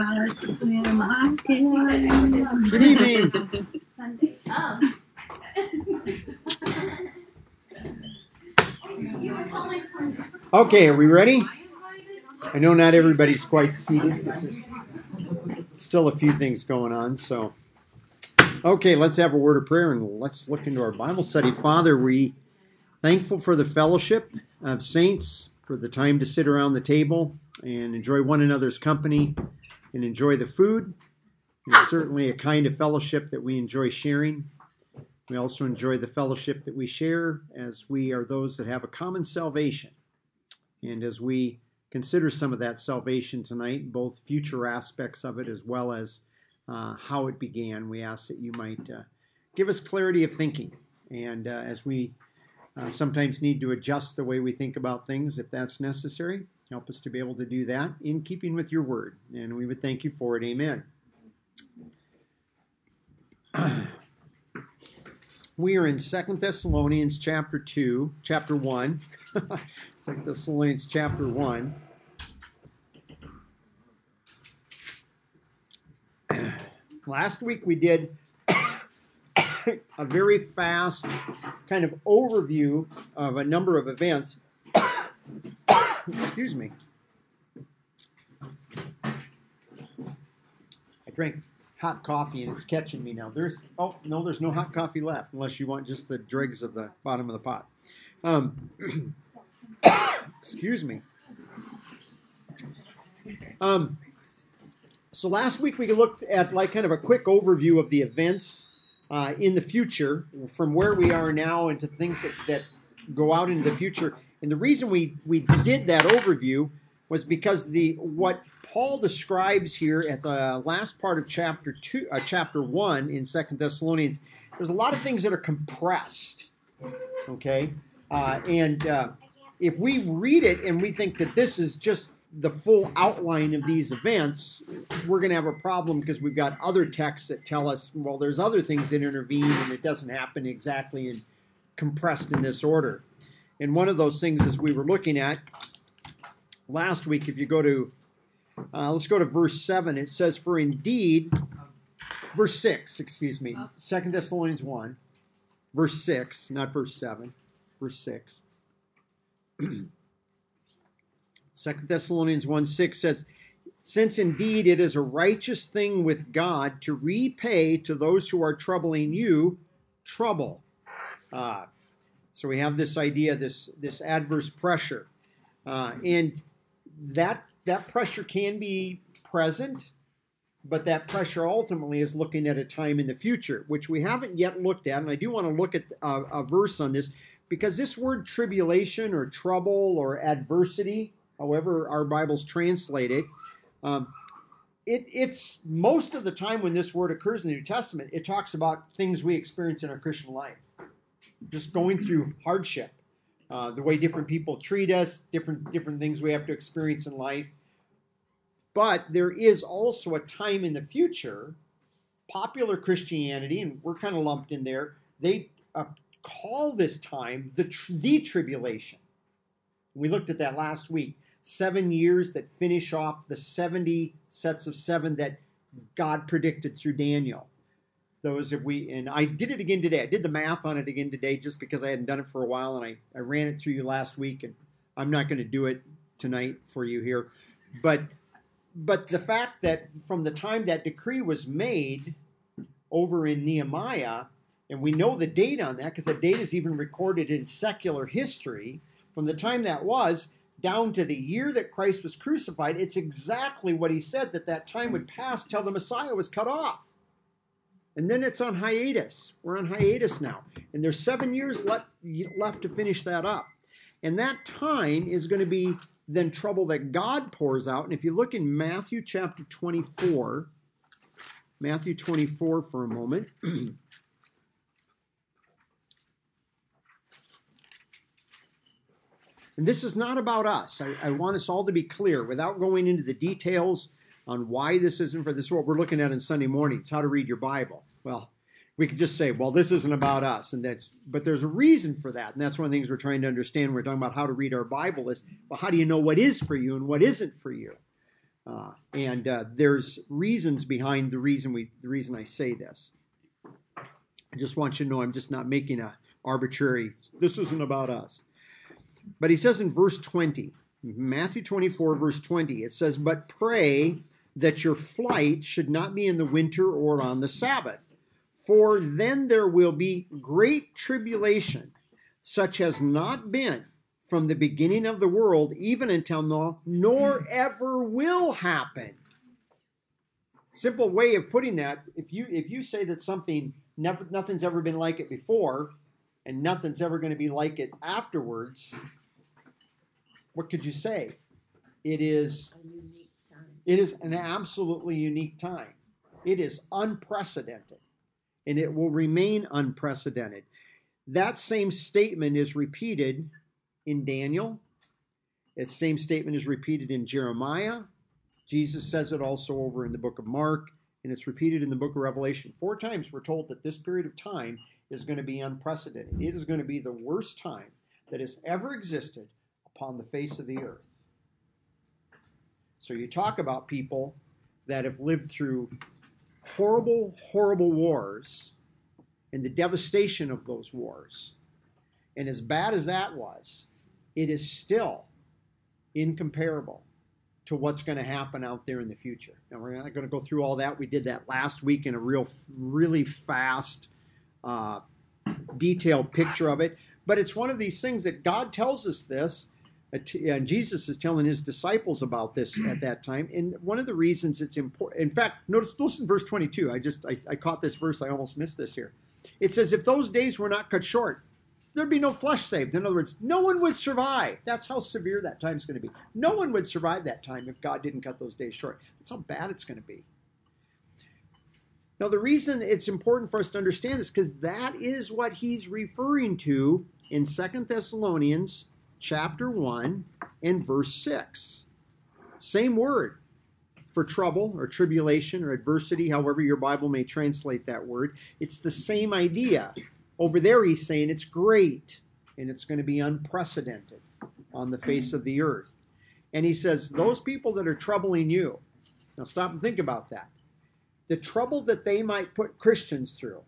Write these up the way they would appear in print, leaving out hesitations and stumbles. Good evening. Sunday. Oh. Okay, are we ready? I know not everybody's quite seated. Still a few things going on, so. Okay, let's have a word of prayer and let's look into our Bible study. Father, we thankful for the fellowship of saints, for the time to sit around the table and enjoy one another's company and enjoy the food. It's certainly a kind of fellowship that we enjoy sharing. We also enjoy the fellowship that we share as we are those that have a common salvation. And as we consider some of that salvation tonight, both future aspects of it as well as how it began, we ask that you might give us clarity of thinking. And as we sometimes need to adjust the way we think about things, if that's necessary, help us to be able to do that in keeping with your word. And we would thank you for it. Amen. We are in 2 Thessalonians chapter 1. 2 Thessalonians chapter 1. Last week we did a very fast kind of overview of a number of events. Excuse me. I drank hot coffee and it's catching me now. There's no hot coffee left unless you want just the dregs of the bottom of the pot. Excuse me. So last week we looked at like kind of a quick overview of the events in the future, from where we are now into things that go out into the future. And the reason we did that overview was because what Paul describes here at the last part of chapter 1 in 2 Thessalonians, there's a lot of things that are compressed, okay? If we read it and we think that this is just the full outline of these events, we're going to have a problem because we've got other texts that tell us, well, there's other things that intervene and it doesn't happen exactly in compressed in this order. And one of those things is we were looking at last week, if you go to, let's go to verse 7. It says, verse 6, 2 Thessalonians 1, verse 6, not verse 7, verse 6. 2 Thessalonians 1:6 says, since indeed it is a righteous thing with God to repay to those who are troubling you trouble. So we have this idea, this adverse pressure. And that pressure can be present, but that pressure ultimately is looking at a time in the future, which we haven't yet looked at. And I do want to look at a verse on this, because this word tribulation or trouble or adversity, however our Bibles translate it, it's most of the time when this word occurs in the New Testament, it talks about things we experience in our Christian life. Just going through hardship, the way different people treat us, different things we have to experience in life. But there is also a time in the future, popular Christianity, and we're kind of lumped in there, they call this time the tribulation. We looked at that last week. 7 years that finish off the 70 sets of 7 that God predicted through Daniel. And I did it again today. I did the math on it again today just because I hadn't done it for a while, and I ran it through you last week, and I'm not going to do it tonight for you here. But the fact that from the time that decree was made over in Nehemiah, and we know the date on that because the date is even recorded in secular history, from the time that was down to the year that Christ was crucified, it's exactly what he said, that time would pass till the Messiah was cut off. And then it's on hiatus. We're on hiatus now. And there's 7 years left to finish that up. And that time is going to be then trouble that God pours out. And if you look in Matthew chapter 24, Matthew 24 for a moment. And this is not about us. I want us all to be clear without going into the details on why this isn't for this is what we're looking at on Sunday mornings, how to read your Bible. Well, we could just say, well, this isn't about us, but there's a reason for that, and that's one of the things we're trying to understand when we're talking about how to read our Bible is, well, how do you know what is for you and what isn't for you? And there's reasons behind the reason I say this. I just want you to know I'm just not making an arbitrary, this isn't about us. But he says in verse 20, Matthew 24, verse 20, it says, "But pray that your flight should not be in the winter or on the Sabbath, for then there will be great tribulation, such as not been from the beginning of the world, even until now, nor ever will happen." Simple way of putting that, if you say that something, nothing's ever been like it before, and nothing's ever going to be like it afterwards, what could you say? It is an absolutely unique time. It is unprecedented, and it will remain unprecedented. That same statement is repeated in Daniel. That same statement is repeated in Jeremiah. Jesus says it also over in the book of Mark, and it's repeated in the book of Revelation. 4 times we're told that this period of time is going to be unprecedented. It is going to be the worst time that has ever existed upon the face of the earth. So you talk about people that have lived through horrible, horrible wars and the devastation of those wars. And as bad as that was, it is still incomparable to what's going to happen out there in the future. Now, we're not going to go through all that. We did that last week in a really fast, detailed picture of it. But it's one of these things that God tells us this, and Jesus is telling his disciples about this at that time. And one of the reasons it's important, in fact, notice in verse 22. I caught this verse. I almost missed this here. It says, "If those days were not cut short, there'd be no flesh saved." In other words, no one would survive. That's how severe that time's going to be. No one would survive that time if God didn't cut those days short. That's how bad it's going to be. Now, the reason it's important for us to understand this, because that is what he's referring to in 2 Thessalonians chapter 1 and verse 6. Same word for trouble or tribulation or adversity, however your Bible may translate that word. It's the same idea. Over there, he's saying it's great, and it's going to be unprecedented on the face of the earth. And he says, those people that are troubling you, now stop and think about that. The trouble that they might put Christians through,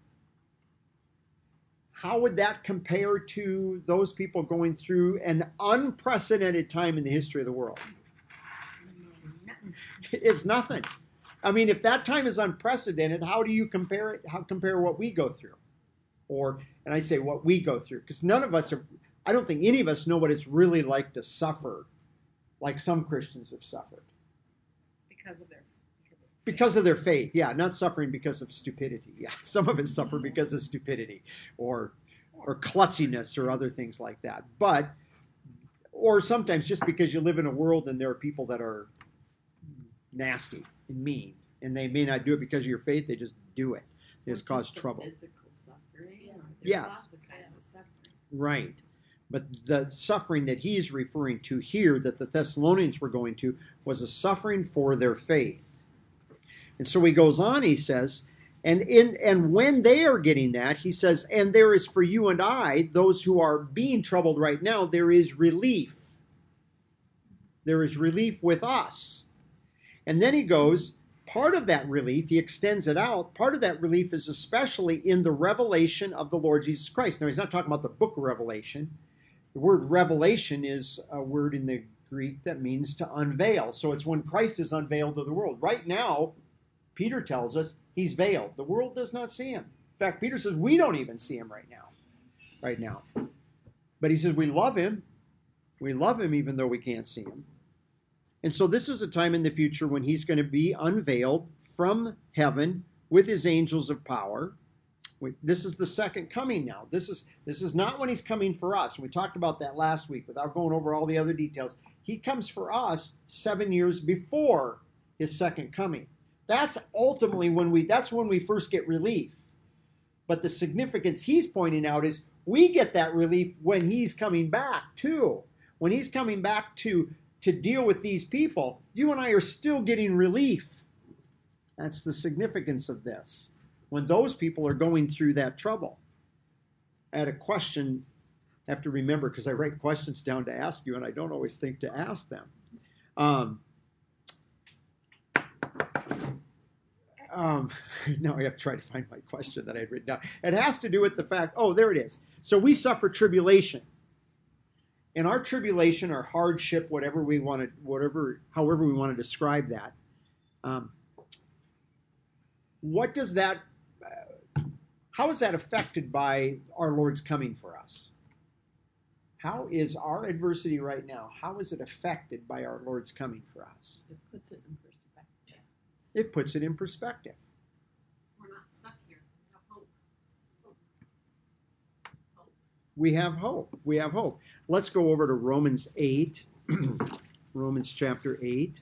how would that compare to those people going through an unprecedented time in the history of the world? It's nothing. I mean, if that time is unprecedented, how do you compare it? How compare what we go through? And I say what we go through, because none of us, I don't think any of us know what it's really like to suffer, like some Christians have suffered. Because of their faith, yeah, not suffering because of stupidity. Yeah, some of us suffer because of stupidity or klutziness or other things like that. But, or sometimes just because you live in a world and there are people that are nasty and mean, and they may not do it because of your faith, they just do it. They just cause trouble. Yes. Lots of kinds of suffering. Right. But the suffering that he's referring to here, that the Thessalonians were going to, was a suffering for their faith. And so he goes on, he says, and when they are getting that, he says, and there is for you and I, those who are being troubled right now, there is relief. There is relief with us. And then he goes, part of that relief, he extends it out, part of that relief is especially in the revelation of the Lord Jesus Christ. Now, he's not talking about the book of Revelation. The word revelation is a word in the Greek that means to unveil. So it's when Christ is unveiled to the world. Right now, Peter tells us he's veiled. The world does not see him. In fact, Peter says we don't even see him right now. But he says we love him. We love him even though we can't see him. And so this is a time in the future when he's going to be unveiled from heaven with his angels of power. This is the second coming now. This is not when he's coming for us. We talked about that last week without going over all the other details. He comes for us 7 years before his second coming. That's ultimately when we first get relief. But the significance he's pointing out is we get that relief when he's coming back too. When he's coming back to deal with these people, you and I are still getting relief. That's the significance of this, when those people are going through that trouble. I had a question, I have to remember, because I write questions down to ask you, and I don't always think to ask them. Now I have to try to find my question that I had written down. It has to do with the fact, oh, there it is. So we suffer tribulation. And our tribulation, our hardship, whatever we want to, however we want to describe that, what does that, how is that affected by our Lord's coming for us? How is our adversity right now, how is it affected by our Lord's coming for us? It puts it in perspective. It puts it in perspective. We're not stuck here. We have hope. We have hope. We have hope. Let's go over to Romans 8, Romans chapter 8.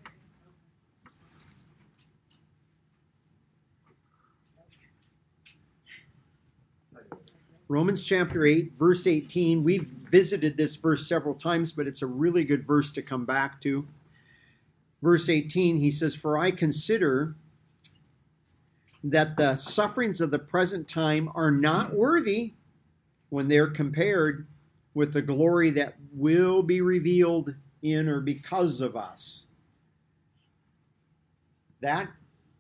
Romans chapter 8, verse 18. We've visited this verse several times, but it's a really good verse to come back to. Verse 18, he says, "For I consider that the sufferings of the present time are not worthy when they're compared with the glory that will be revealed in or because of us." That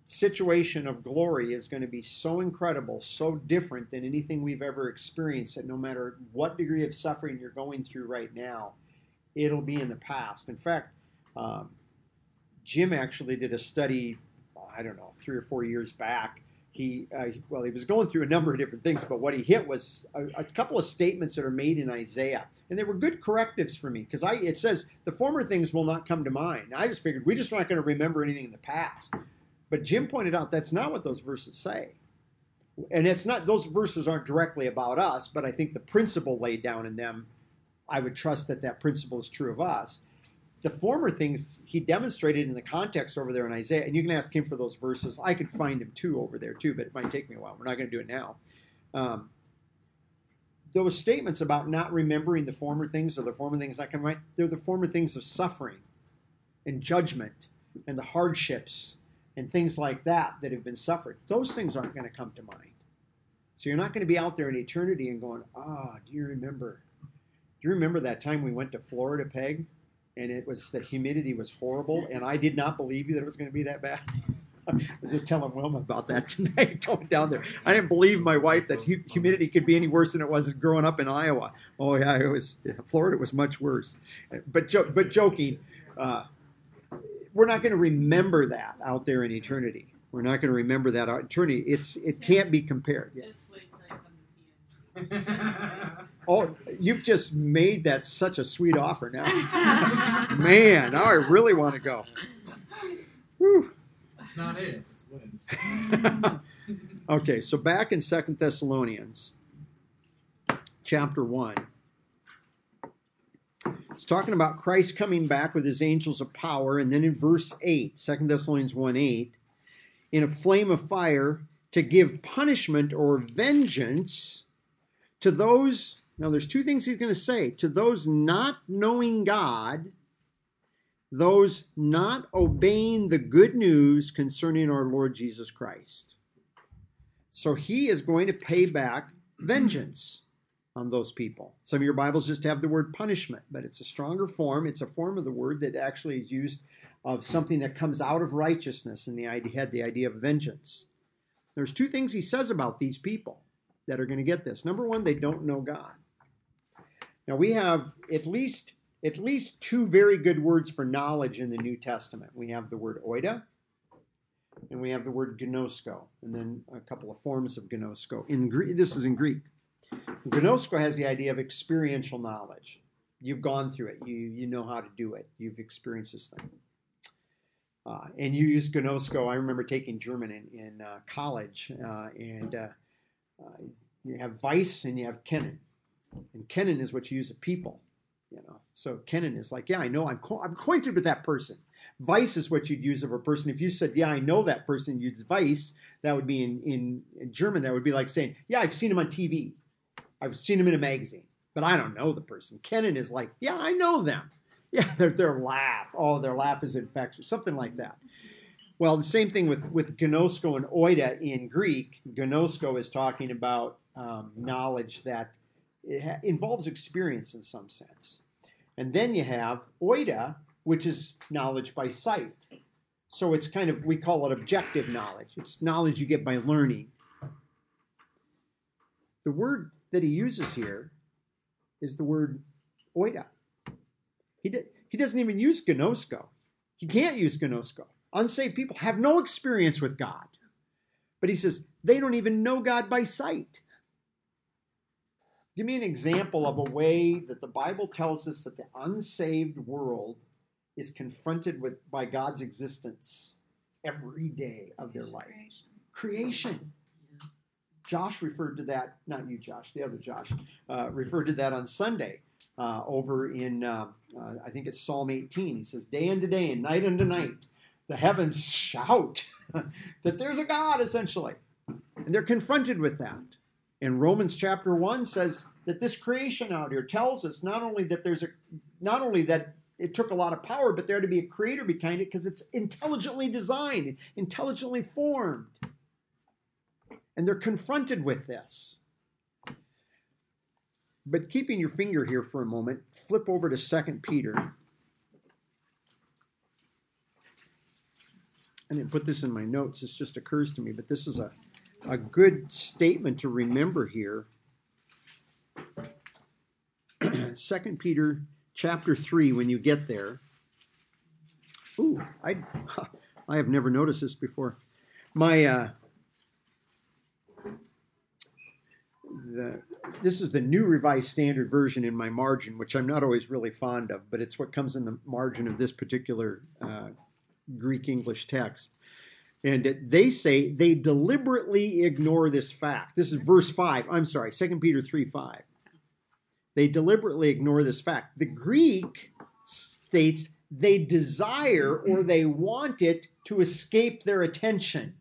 situation of glory is going to be so incredible, so different than anything we've ever experienced, that no matter what degree of suffering you're going through right now, it'll be in the past. In fact, Jim actually did a study, I don't know, 3 or 4 years back. He was going through a number of different things, but what he hit was a couple of statements that are made in Isaiah. And they were good correctives for me, because it says, the former things will not come to mind. I just figured, we're just not going to remember anything in the past. But Jim pointed out, that's not what those verses say. And it's not, those verses aren't directly about us, but I think the principle laid down in them, I would trust that that principle is true of us. The former things he demonstrated in the context over there in Isaiah, and you can ask him for those verses. I could find him too over there too, but it might take me a while. We're not going to do it now. Those statements about not remembering the former things or the former things I can write, they're the former things of suffering and judgment and the hardships and things like that that have been suffered. Those things aren't going to come to mind. So you're not going to be out there in eternity and going, do you remember that time we went to Florida, Peg? And it was, the humidity was horrible, and I did not believe you that it was going to be that bad. I was just telling Wilma about that tonight, going down there. I didn't believe my wife that humidity could be any worse than it was growing up in Iowa. Oh yeah, it was. Florida was much worse. But joking, we're not going to remember that out there in eternity. We're not going to remember that out in eternity. It can't be compared. Yeah. Oh, you've just made that such a sweet offer now. Man, now I really want to go. Whew. That's not it. That's when. Okay, so back in 2 Thessalonians chapter 1. It's talking about Christ coming back with his angels of power, and then in verse 8, 2 Thessalonians 1:8, in a flame of fire to give punishment or vengeance to those, now there's two things he's going to say. To those not knowing God, those not obeying the good news concerning our Lord Jesus Christ. So he is going to pay back vengeance on those people. Some of your Bibles just have the word punishment, but it's a stronger form. It's a form of the word that actually is used of something that comes out of righteousness, and the idea of vengeance. There's two things he says about these people that are going to get this. Number one, they don't know God. Now we have at least two very good words for knowledge in the New Testament. We have the word oida, and we have the word gnosko, and then a couple of forms of gnosko. In Greek, this is in Greek. Gnosko has the idea of experiential knowledge. You've gone through it. You know how to do it. You've experienced this thing. And you use gnosko. I remember taking German in college, you have Weiss and you have Kennen. And Kennen is what you use of people, you know. So Kennen is like, yeah, I know, I'm acquainted with that person. Weiss is what you'd use of a person. If you said, yeah, I know that person, you'd use Weiss. That would be in German, that would be like saying, yeah, I've seen him on TV. I've seen him in a magazine, but I don't know the person. Kennen is like, yeah, I know them. Yeah, their laugh. Oh, their laugh is infectious. Something like that. Well, the same thing with gnosko and oida in Greek. Gnosko is talking about knowledge that it involves experience in some sense. And then you have oida, which is knowledge by sight. So it's kind of, we call it objective knowledge. It's knowledge you get by learning. The word that he uses here is the word oida. He doesn't even use gnosko. He can't use gnosko. Unsaved people have no experience with God. But he says, they don't even know God by sight. Give me an example of a way that the Bible tells us that the unsaved world is confronted with by God's existence every day of their life. Creation. Josh referred to that, not you, Josh, the other Josh, referred to that on Sunday over in, I think it's Psalm 18. He says, day unto day and night unto night, the heavens shout that there's a God, essentially. And they're confronted with that. And Romans chapter 1 says that this creation out here tells us not only that there's a, not only that it took a lot of power, but there had to be a creator behind it because it's intelligently designed, intelligently formed. And they're confronted with this. But keeping your finger here for a moment, flip over to 2 Peter. I didn't put this in my notes. This just occurs to me, but this is a good statement to remember here. 2 Peter chapter 3, when you get there. Ooh, I have never noticed this before. My this is the New Revised Standard Version in my margin, which I'm not always really fond of, but it's what comes in the margin of this particular Greek English text. And they say they deliberately ignore this fact. This is verse 5. I'm sorry, 2 Peter 3:5. They deliberately ignore this fact. The Greek states they desire or they want it to escape their attention.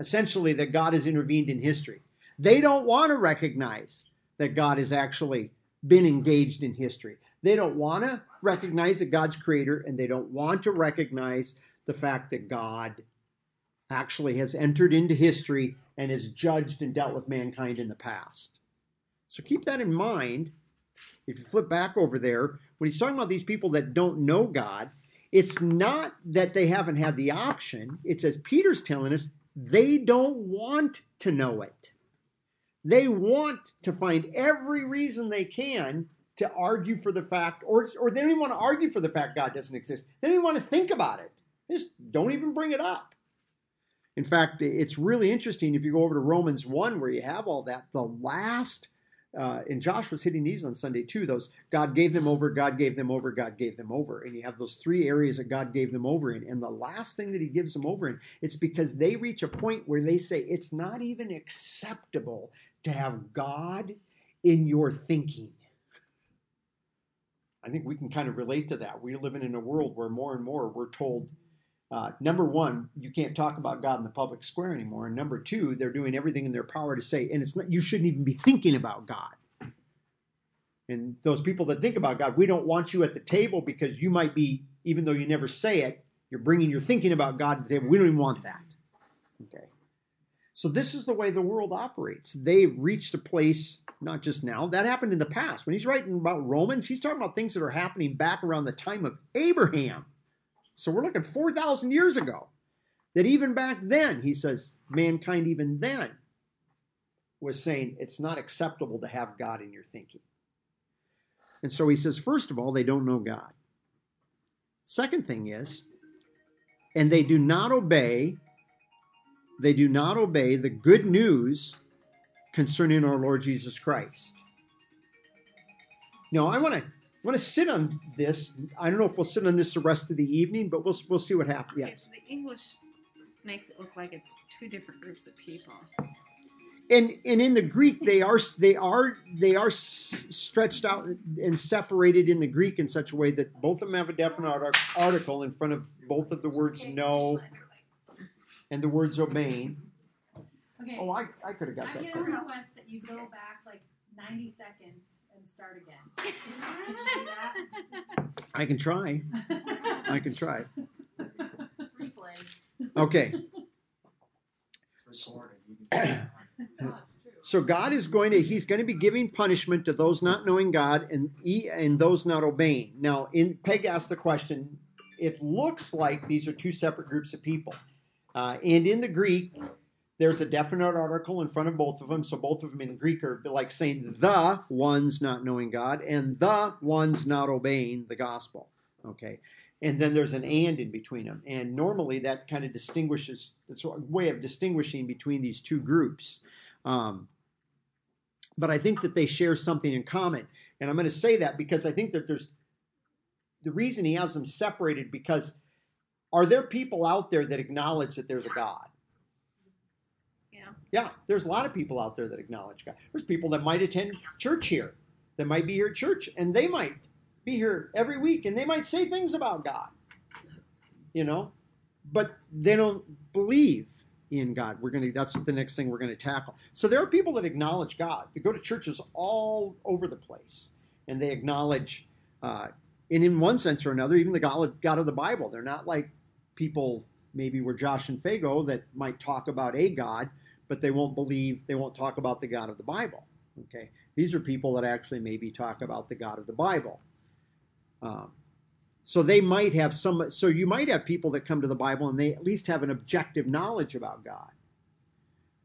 Essentially, that God has intervened in history. They don't want to recognize that God has actually been engaged in history. They don't want to recognize that God's creator, and they don't want to recognize the fact that God actually has entered into history and has judged and dealt with mankind in the past. So keep that in mind. If you flip back over there, when he's talking about these people that don't know God, it's not that they haven't had the option. It's, as Peter's telling us, they don't want to know it. They want to find every reason they can to argue for the fact, or they don't even want to argue for the fact God doesn't exist. They don't even want to think about it. They just don't even bring it up. In fact, it's really interesting if you go over to Romans 1 where you have all that. The last, and Josh was hitting these on Sunday too, those God gave them over, God gave them over, God gave them over. And you have those three areas that God gave them over in. And the last thing that he gives them over in, it's because they reach a point where they say it's not even acceptable to have God in your thinking. I think we can kind of relate to that. We're living in a world where more and more we're told, number one, you can't talk about God in the public square anymore. And number two, they're doing everything in their power to say, and it's not, you shouldn't even be thinking about God. And those people that think about God, we don't want you at the table because you might be, even though you never say it, you're bringing your thinking about God to the table. We don't even want that. Okay. So this is the way the world operates. They've reached a place, not just now, that happened in the past. When he's writing about Romans, he's talking about things that are happening back around the time of Abraham. So we're looking 4,000 years ago, that even back then, he says, mankind even then was saying it's not acceptable to have God in your thinking. And so he says, first of all, they don't know God. Second thing is, and they do not obey the good news concerning our Lord Jesus Christ. Now, I want to sit on this. I don't know if we'll sit on this the rest of the evening, but we'll see what happens. Yes. Okay, so the English makes it look like it's two different groups of people. And in the Greek, they are stretched out and separated in the Greek in such a way that both of them have a definite article in front of both of the words "know" and the words "obeying." Okay. Oh, I could have got that. I get a request that you go back like 90 seconds. And start again. I can try. Replay. Okay. It's recorded. So God is he's going to be giving punishment to those not knowing God and those not obeying. Now, Peg asked the question, it looks like these are two separate groups of people. And in the Greek, there's a definite article in front of both of them. So both of them in Greek are like saying the ones not knowing God and the ones not obeying the gospel. Okay. And then there's an and in between them. And normally that kind of distinguishes, it's a way of distinguishing between these two groups. But I think that they share something in common. And I'm going to say that because I think that there's, the reason he has them separated because are there people out there that acknowledge that there's a God? Yeah, there's a lot of people out there that acknowledge God. There's people that might attend church here, that might be here at church, and they might be here every week, and they might say things about God, you know, but they don't believe in God. That's the next thing we're going to tackle. So there are people that acknowledge God. They go to churches all over the place, and they acknowledge, and in one sense or another, even the God of the Bible. They're not like people maybe were Josh and Fago that might talk about a God, but they won't believe, they won't talk about the God of the Bible, okay? These are people that actually maybe talk about the God of the Bible. So they might have some, so you might have people that come to the Bible and they at least have an objective knowledge about God.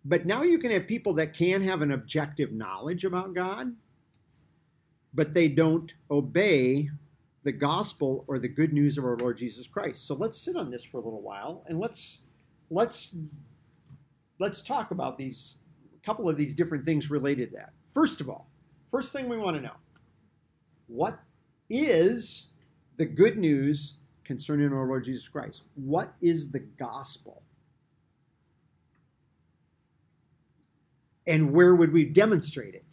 But now you can have people that can have an objective knowledge about God, but they don't obey the gospel or the good news of our Lord Jesus Christ. So let's sit on this for a little while and let's talk about these, a couple of these different things related to that. First of all, first thing we want to know, what is the good news concerning our Lord Jesus Christ? What is the gospel? And where would we demonstrate it?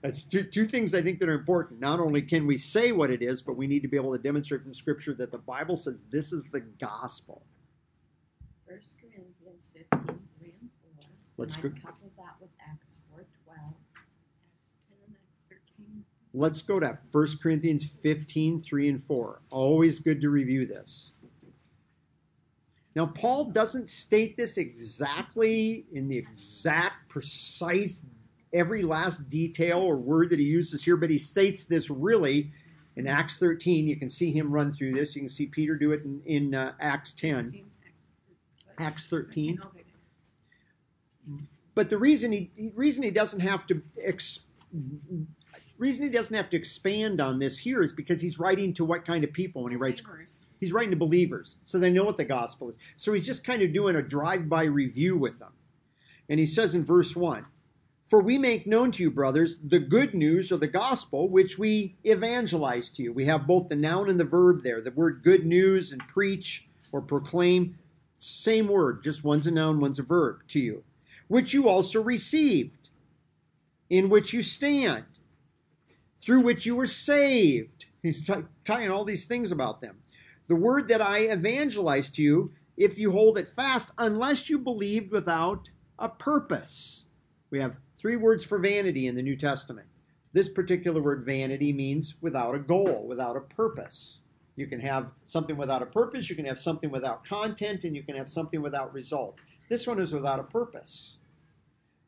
That's two things I think that are important. Not only can we say what it is, but we need to be able to demonstrate from Scripture that the Bible says this is the gospel. 1 Corinthians 15. Let's go. Couple that with Acts 4:12, Acts 10 and Acts 13. Let's go to 1 Corinthians 15, 3 and 4. Always good to review this. Now, Paul doesn't state this exactly in the exact, precise, every last detail or word that he uses here, but he states this really in Acts 13. You can see him run through this. You can see Peter do it in Acts 10. Acts 13. Okay. But the reason he doesn't have to expand on this here is because he's writing to what kind of people when he writes? Believers. He's writing to believers, so they know what the gospel is. So he's just kind of doing a drive-by review with them. And he says in verse 1, "For we make known to you, brothers, the good news or the gospel which we evangelize to you." We have both the noun and the verb there. The word good news and preach or proclaim, same word, just one's a noun, one's a verb, to you. "Which you also received, in which you stand, through which you were saved." He's tying all these things about them. "The word that I evangelized to you, if you hold it fast, unless you believed without a purpose." We have three words for vanity in the New Testament. This particular word, vanity, means without a goal, without a purpose. You can have something without a purpose, you can have something without content, and you can have something without result. This one is without a purpose.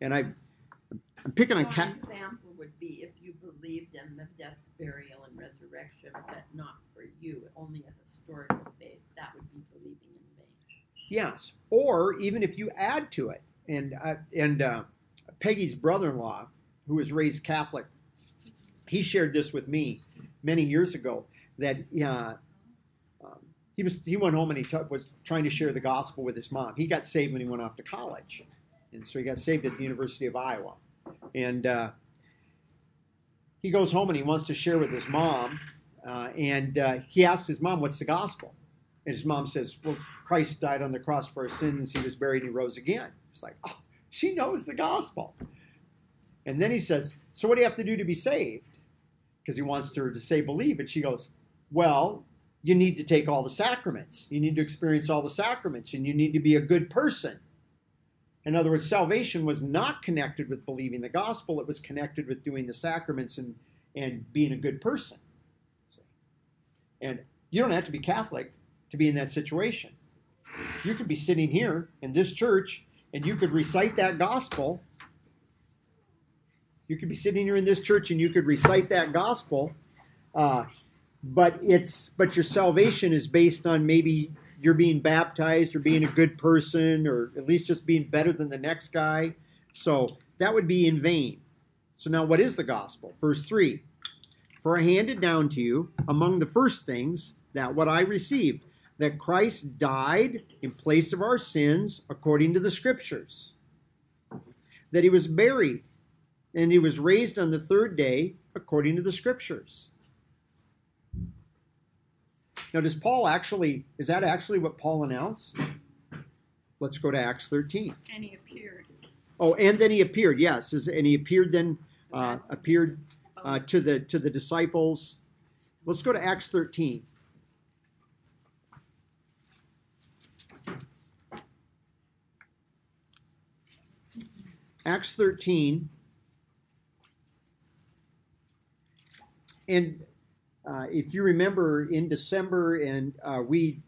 And I'm picking on... An example would be if you believed in the death, burial, and resurrection, but not for you, only a historical faith, that would be believing in vain. Yes, or even if you add to it, and Peggy's brother-in-law, who was raised Catholic, he shared this with me many years ago, that... He went home and he was trying to share the gospel with his mom. He got saved when he went off to college. And so he got saved at the University of Iowa. And he goes home and he wants to share with his mom. And he asks his mom, "What's the gospel?" And his mom says, "Well, Christ died on the cross for our sins. He was buried and he rose again." It's like, oh, she knows the gospel. And then he says, "So what do you have to do to be saved?" Because he wants her to say believe. And she goes, "Well, you need to take all the sacraments. You need to experience all the sacraments, and you need to be a good person." In other words, salvation was not connected with believing the gospel. It was connected with doing the sacraments and being a good person. And you don't have to be Catholic to be in that situation. You could be sitting here in this church, and you could recite that gospel. You could be sitting here in this church, and you could recite that gospel, But your salvation is based on maybe you're being baptized or being a good person or at least just being better than the next guy. So that would be in vain. So now what is the gospel? Verse 3, for I handed down to you among the first things that what I received, that Christ died in place of our sins according to the scriptures, that he was buried and he was raised on the third day according to the scriptures. Now, is that actually what Paul announced? Let's go to Acts 13. And he appeared. Oh, and then he appeared, yes. And he appeared then, to the disciples. Let's go to Acts 13. Acts 13. And... if you remember, in December, and we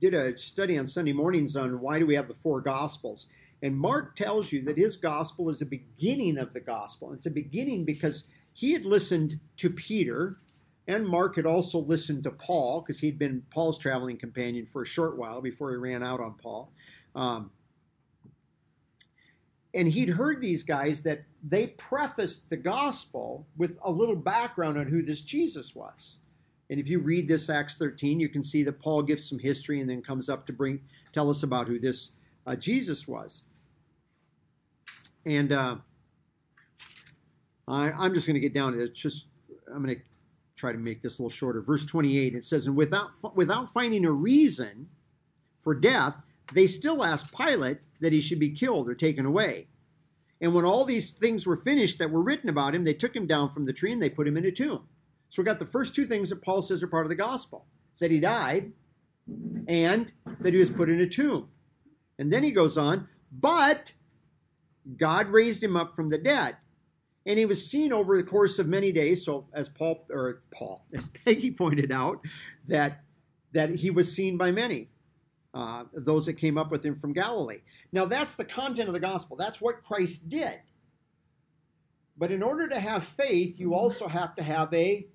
did a study on Sunday mornings on why do we have the four Gospels. And Mark tells you that his Gospel is the beginning of the Gospel. It's a beginning because he had listened to Peter, and Mark had also listened to Paul, because he'd been Paul's traveling companion for a short while before he ran out on Paul. And he'd heard these guys that they prefaced the gospel with a little background on who this Jesus was. And if you read this Acts 13, you can see that Paul gives some history and then comes up to tell us about who this Jesus was. And I'm just going to get down to it. I'm going to try to make this a little shorter. Verse 28, it says, and without finding a reason for death, they still asked Pilate that he should be killed or taken away. And when all these things were finished that were written about him, they took him down from the tree and they put him in a tomb. So we got the first two things that Paul says are part of the gospel, that he died and that he was put in a tomb. And then he goes on, but God raised him up from the dead. And he was seen over the course of many days. So as Peggy pointed out, that he was seen by many. Those that came up with him from Galilee. Now, that's the content of the gospel. That's what Christ did. But in order to have faith, you also have to have a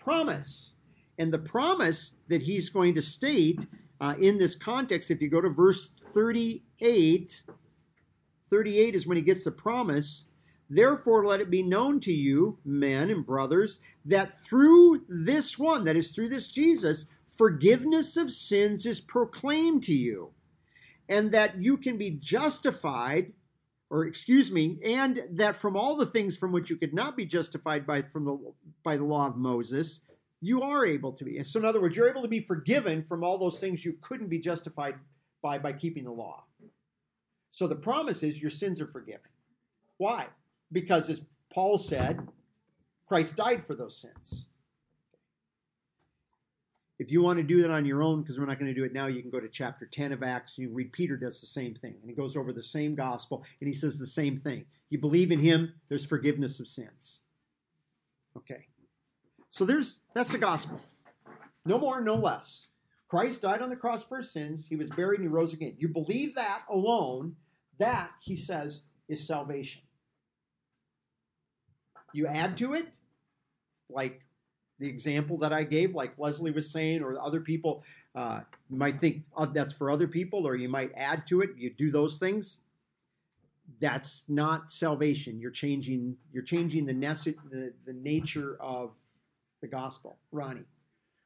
promise. And the promise that he's going to state in this context, if you go to verse 38, 38 is when he gets the promise. Therefore, let it be known to you, men and brothers, that through this one, that is through this Jesus, forgiveness of sins is proclaimed to you, and that you can be justified, and that from all the things from which you could not be justified by the law of Moses, you are able to be. And so in other words, you're able to be forgiven from all those things you couldn't be justified by keeping the law. So the promise is your sins are forgiven. Why? Because as Paul said, Christ died for those sins. If you want to do that on your own, because we're not going to do it now, you can go to chapter 10 of Acts. You read Peter does the same thing. And he goes over the same gospel, and he says the same thing. You believe in him, there's forgiveness of sins. Okay. So that's the gospel. No more, no less. Christ died on the cross for sins. He was buried, and he rose again. You believe that alone, that, he says, is salvation. You add to it, like the example that I gave, like Leslie was saying, or other people might think that's for other people, or you might add to it. You do those things. That's not salvation. You're changing the nature of the gospel. Ronnie.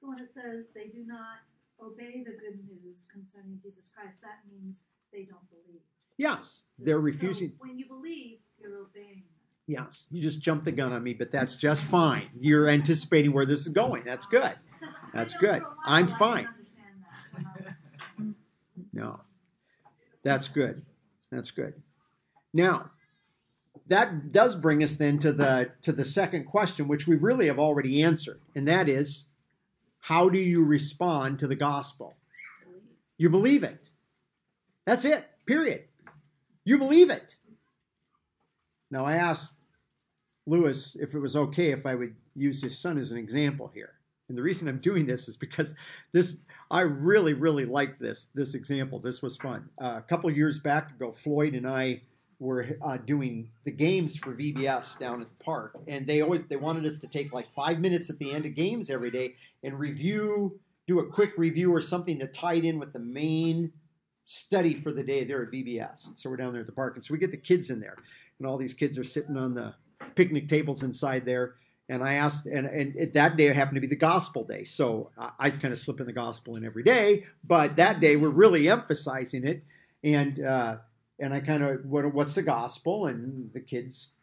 So when it says they do not obey the good news concerning Jesus Christ, that means they don't believe. Yes, they're refusing. So when you believe, you're obeying. Yes, you just jumped the gun on me, but that's just fine. You're anticipating where this is going. That's good. That's good. I'm fine. No, that's good. That's good. Now, that does bring us then to the second question, which we really have already answered, and that is, how do you respond to the gospel? You believe it. That's it, period. You believe it. Now, I asked Lewis if it was okay if I would use his son as an example here. And the reason I'm doing this is because I really, really liked this example. This was fun. A couple years back ago, Floyd and I were doing the games for VBS down at the park, and they wanted us to take like 5 minutes at the end of games every day and do a quick review or something that tied in with the main study for the day there at VBS. And so we're down there at the park, and so we get the kids in there, and all these kids are sitting on the picnic tables inside there. And I asked, and that day happened to be the gospel day, so I kind of slip in the gospel in every day, but that day we're really emphasizing it, and I kind of, what's the gospel? And the kids,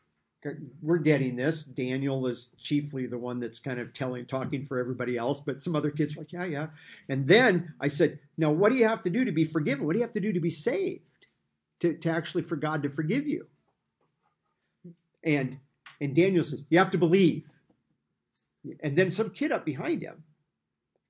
we're getting this. Daniel is chiefly the one that's kind of talking for everybody else, but some other kids were like, yeah. And then I said, now what do you have to do to be forgiven? What do you have to do to be saved? To actually for God to forgive you? And Daniel says, you have to believe. And then some kid up behind him,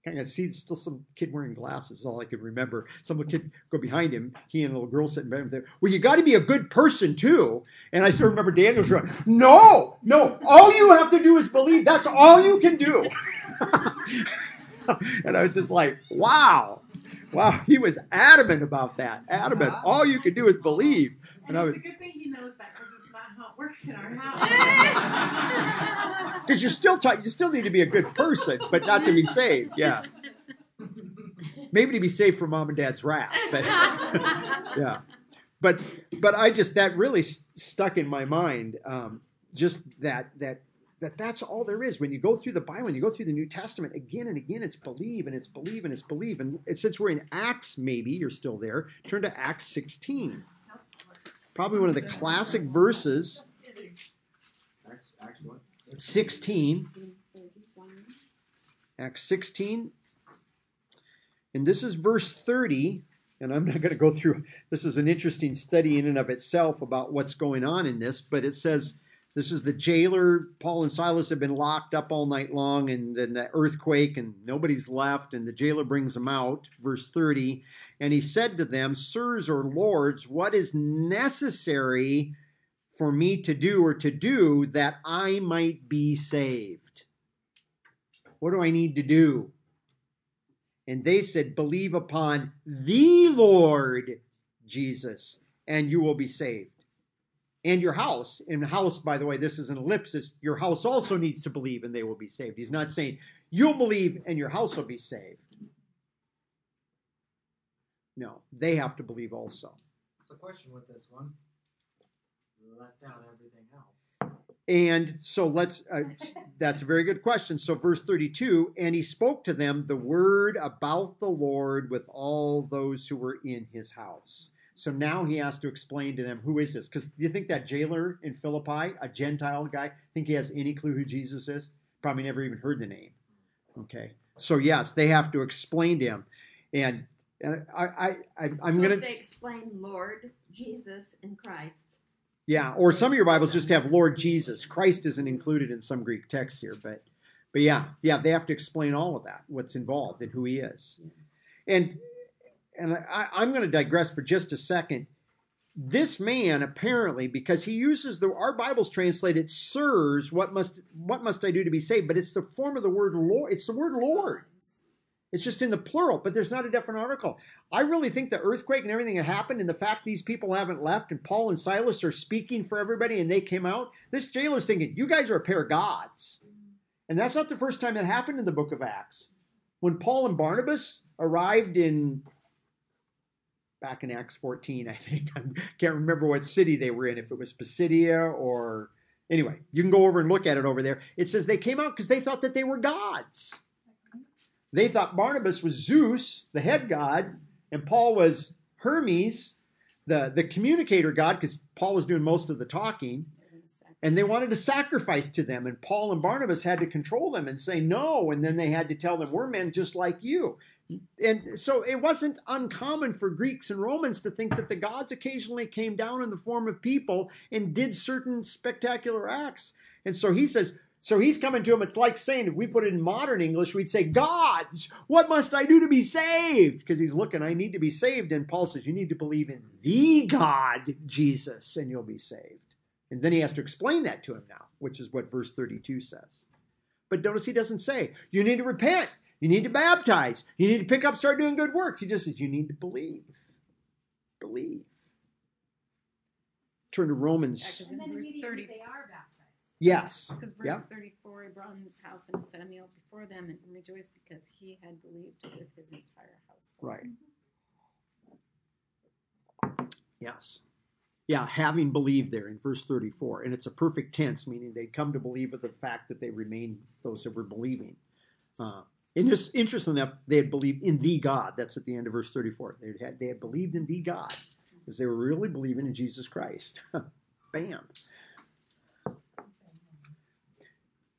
I can see still some kid wearing glasses is all I could remember. Some kid go behind him, he and a little girl sitting behind him there. Well, you got to be a good person too. And I still remember Daniel's going, no, all you have to do is believe. That's all you can do. And I was just like, wow. He was adamant about that. All you can do is believe. And it's a good thing he knows that, because it's not how it works in our house. Because you still need to be a good person, but not to be saved. Yeah, maybe to be saved from mom and dad's wrath. But yeah, but I just, that really stuck in my mind. Just that's all there is. When you go through the Bible, when you go through the New Testament, again and again, it's believe and it's believe and it's believe. And since we're in Acts, maybe you're still there. Turn to Acts 16. Probably one of the classic verses, 16, Acts 16, and this is verse 30, and I'm not going to go through, this is an interesting study in and of itself about what's going on in this, but it says, this is the jailer, Paul and Silas have been locked up all night long, and then the earthquake, and nobody's left, and the jailer brings them out, verse 30, and he said to them, sirs or lords, what is necessary for me to do that I might be saved? What do I need to do? And they said, believe upon the Lord Jesus, and you will be saved. And your house, by the way, this is an ellipsis, your house also needs to believe and they will be saved. He's not saying, you'll believe and your house will be saved. No, they have to believe also. So question with this one, left out everything else. And so that's a very good question. So verse 32, and he spoke to them the word about the Lord with all those who were in his house. So now he has to explain to them, who is this? Because you think that jailer in Philippi, a Gentile guy, think he has any clue who Jesus is? Probably never even heard the name. Okay. So yes, they have to explain to him. And they explain Lord Jesus and Christ. Yeah, or some of your Bibles just have Lord Jesus. Christ isn't included in some Greek texts here, but yeah, they have to explain all of that, what's involved and who he is. And I'm going to digress for just a second. This man, apparently, because he uses our Bibles translate it, sirs, what must I do to be saved? But it's the form of the word Lord. It's the word Lord. It's just in the plural, but there's not a definite article. I really think the earthquake and everything that happened and the fact these people haven't left and Paul and Silas are speaking for everybody and they came out, this jailer's thinking, you guys are a pair of gods. And that's not the first time that happened in the book of Acts. When Paul and Barnabas arrived back in Acts 14, I think. I can't remember what city they were in, if it was Pisidia or... Anyway, you can go over and look at it over there. It says they came out because they thought that they were gods. They thought Barnabas was Zeus, the head god, and Paul was Hermes, the communicator god, because Paul was doing most of the talking. And they wanted to sacrifice to them. And Paul and Barnabas had to control them and say no. And then they had to tell them, we're men just like you. And so it wasn't uncommon for Greeks and Romans to think that the gods occasionally came down in the form of people and did certain spectacular acts. And so he says, so he's coming to him. It's like saying, if we put it in modern English, we'd say, gods, what must I do to be saved? Because he's looking, I need to be saved. And Paul says, you need to believe in the God, Jesus, and you'll be saved. And then he has to explain that to him now, which is what verse 32 says. But notice he doesn't say, you need to repent. You need to baptize. You need to start doing good works. He just says, you need to believe. Believe. turn to Romans. Yeah, and then verse 30. They are baptized. Yes. Because verse 34, he brought him his house and set a meal before them and rejoiced because he had believed with his entire household. Right. Mm-hmm. Yes. Yeah, having believed there in verse 34. And it's a perfect tense, meaning they'd come to believe with the fact that they remained those that were believing. And just interesting enough, they had believed in the God. That's at the end of verse 34. They had believed in the God because they were really believing in Jesus Christ. Bam.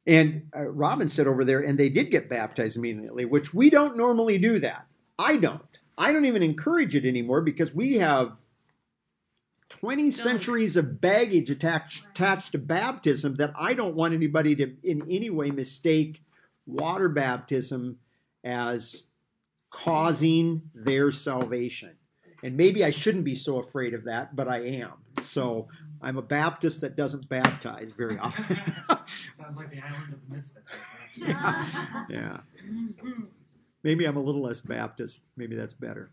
And Robin said over there, and they did get baptized immediately, which we don't normally do that. I don't even encourage it anymore because we have 20 centuries of baggage attached to baptism that I don't want anybody to in any way mistake water baptism as causing their salvation. And maybe I shouldn't be so afraid of that, but I am. So I'm a Baptist that doesn't baptize very often. Sounds like the island of the misfits. Yeah. Maybe I'm a little less Baptist. Maybe that's better.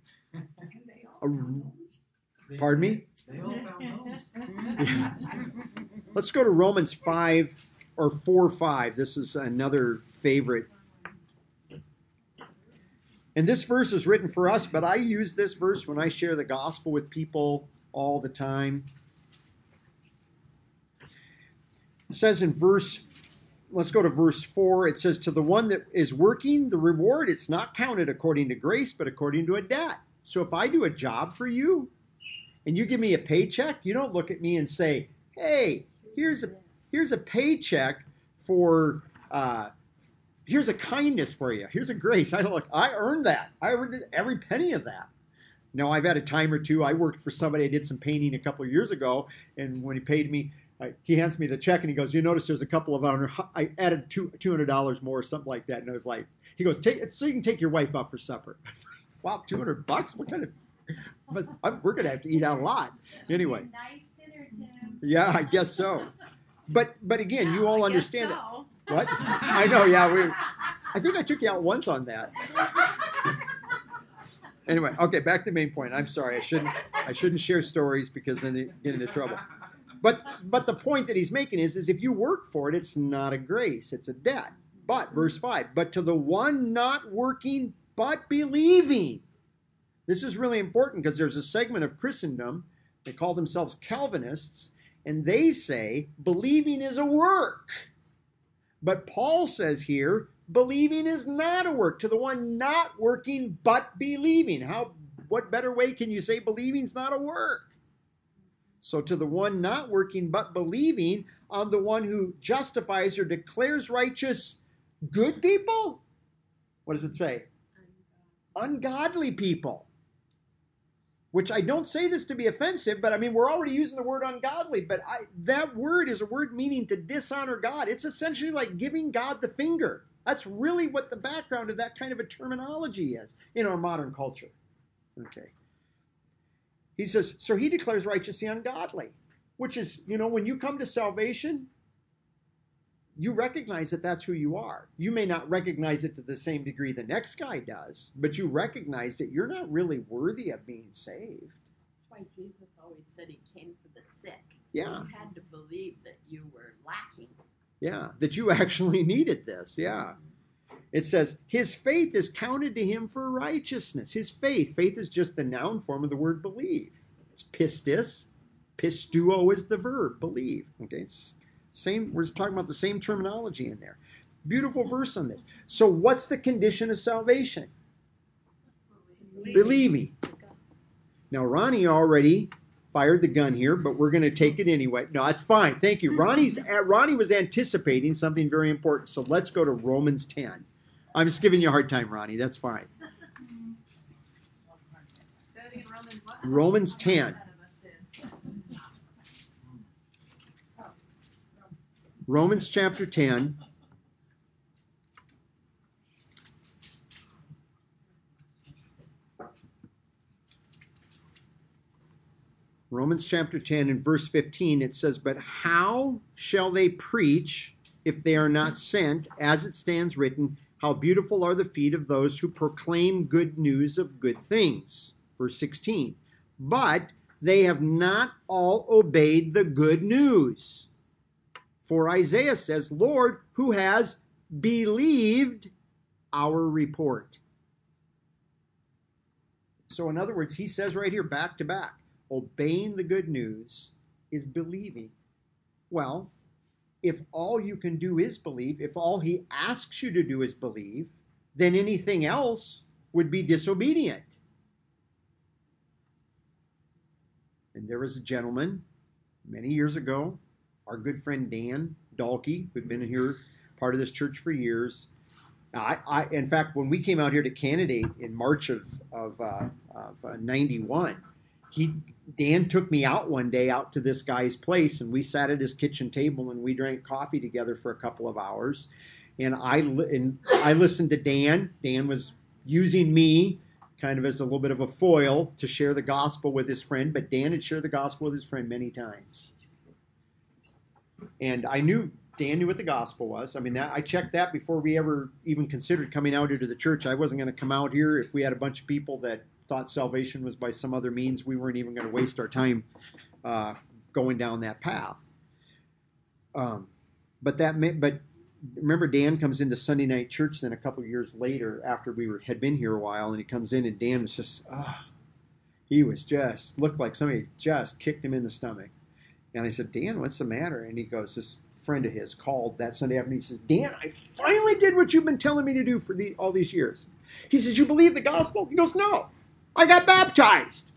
Pardon me? They all found those. Yeah. Let's go to Romans 5 or 4:5. This is another favorite. And this verse is written for us, but I use this verse when I share the gospel with people all the time. It says in verse, let's go to verse 4. It says, to the one that is working, the reward, it's not counted according to grace, but according to a debt. So if I do a job for you, and you give me a paycheck, you don't look at me and say, hey, here's a paycheck for, here's a kindness for you. Here's a grace. I earned that. I earned every penny of that. Now, I've had a time or two. I worked for somebody. I did some painting a couple of years ago, and when he paid me, he hands me the check, and he goes, you notice there's a couple of, I added $200 more or something like that. And I was like, he goes, take it so you can take your wife out for supper. I was like, wow, $200? What kind of... we're going to have to eat out a lot. Anyway. Nice dinner, Tim. Yeah, I guess so. But again, you all understand so. That. What? I know, yeah. I think I took you out once on that. Anyway, okay, back to the main point. I'm sorry. I shouldn't share stories because then you get into trouble. But the point that he's making is if you work for it, it's not a grace. It's a debt. But, verse 5, but to the one not working but believing. This is really important because there's a segment of Christendom, they call themselves Calvinists, and they say believing is a work. But Paul says here, believing is not a work. To the one not working but believing. What better way can you say believing's not a work? So to the one not working but believing on the one who justifies or declares righteous good people? What does it say? Ungodly people. Which I don't say this to be offensive, but I mean, we're already using the word ungodly, but that word is a word meaning to dishonor God. It's essentially like giving God the finger. That's really what the background of that kind of a terminology is in our modern culture. Okay. He says, so he declares righteous the ungodly, which is, when you come to salvation, you recognize that that's who you are. You may not recognize it to the same degree the next guy does, but you recognize that you're not really worthy of being saved. That's why Jesus always said he came for the sick. Yeah. You had to believe that you were lacking. Yeah, that you actually needed this, yeah. It says, his faith is counted to him for righteousness. His faith. Faith is just the noun form of the word believe. It's pistis. Pistuo is the verb, believe. Okay, we're just talking about the same terminology in there. Beautiful verse on this. So what's the condition of salvation? Believing. Now, Ronnie already fired the gun here, but we're going to take it anyway. No, it's fine. Thank you. Ronnie was anticipating something very important. So let's go to Romans 10. I'm just giving you a hard time, Ronnie. That's fine. Romans 10. Romans chapter 10, and verse 15, it says, but how shall they preach if they are not sent? As it stands written, how beautiful are the feet of those who proclaim good news of good things. Verse 16, but they have not all obeyed the good news. For Isaiah says, Lord, who has believed our report? So in other words, he says right here, back to back, obeying the good news is believing. Well, if all you can do is believe, if all he asks you to do is believe, then anything else would be disobedient. And there was a gentleman many years ago, our good friend Dan Dahlke, who'd been here, part of this church for years. I in fact, when we came out here to candidate in March of 91, Dan took me out one day out to this guy's place, and we sat at his kitchen table and we drank coffee together for a couple of hours. And I listened to Dan. Dan was using me kind of as a little bit of a foil to share the gospel with his friend, but Dan had shared the gospel with his friend many times. And I knew Dan knew what the gospel was. I mean, I checked that before we ever even considered coming out here to the church. I wasn't going to come out here if we had a bunch of people that thought salvation was by some other means. We weren't even going to waste our time going down that path. But remember, Dan comes into Sunday night church then a couple of years later after we had been here a while, and he comes in and Dan was just, he was just, looked like somebody just kicked him in the stomach. And I said, Dan, what's the matter? And he goes, this friend of his called that Sunday afternoon. He says, Dan, I finally did what you've been telling me to do for all these years. He says, you believe the gospel? He goes, no, I got baptized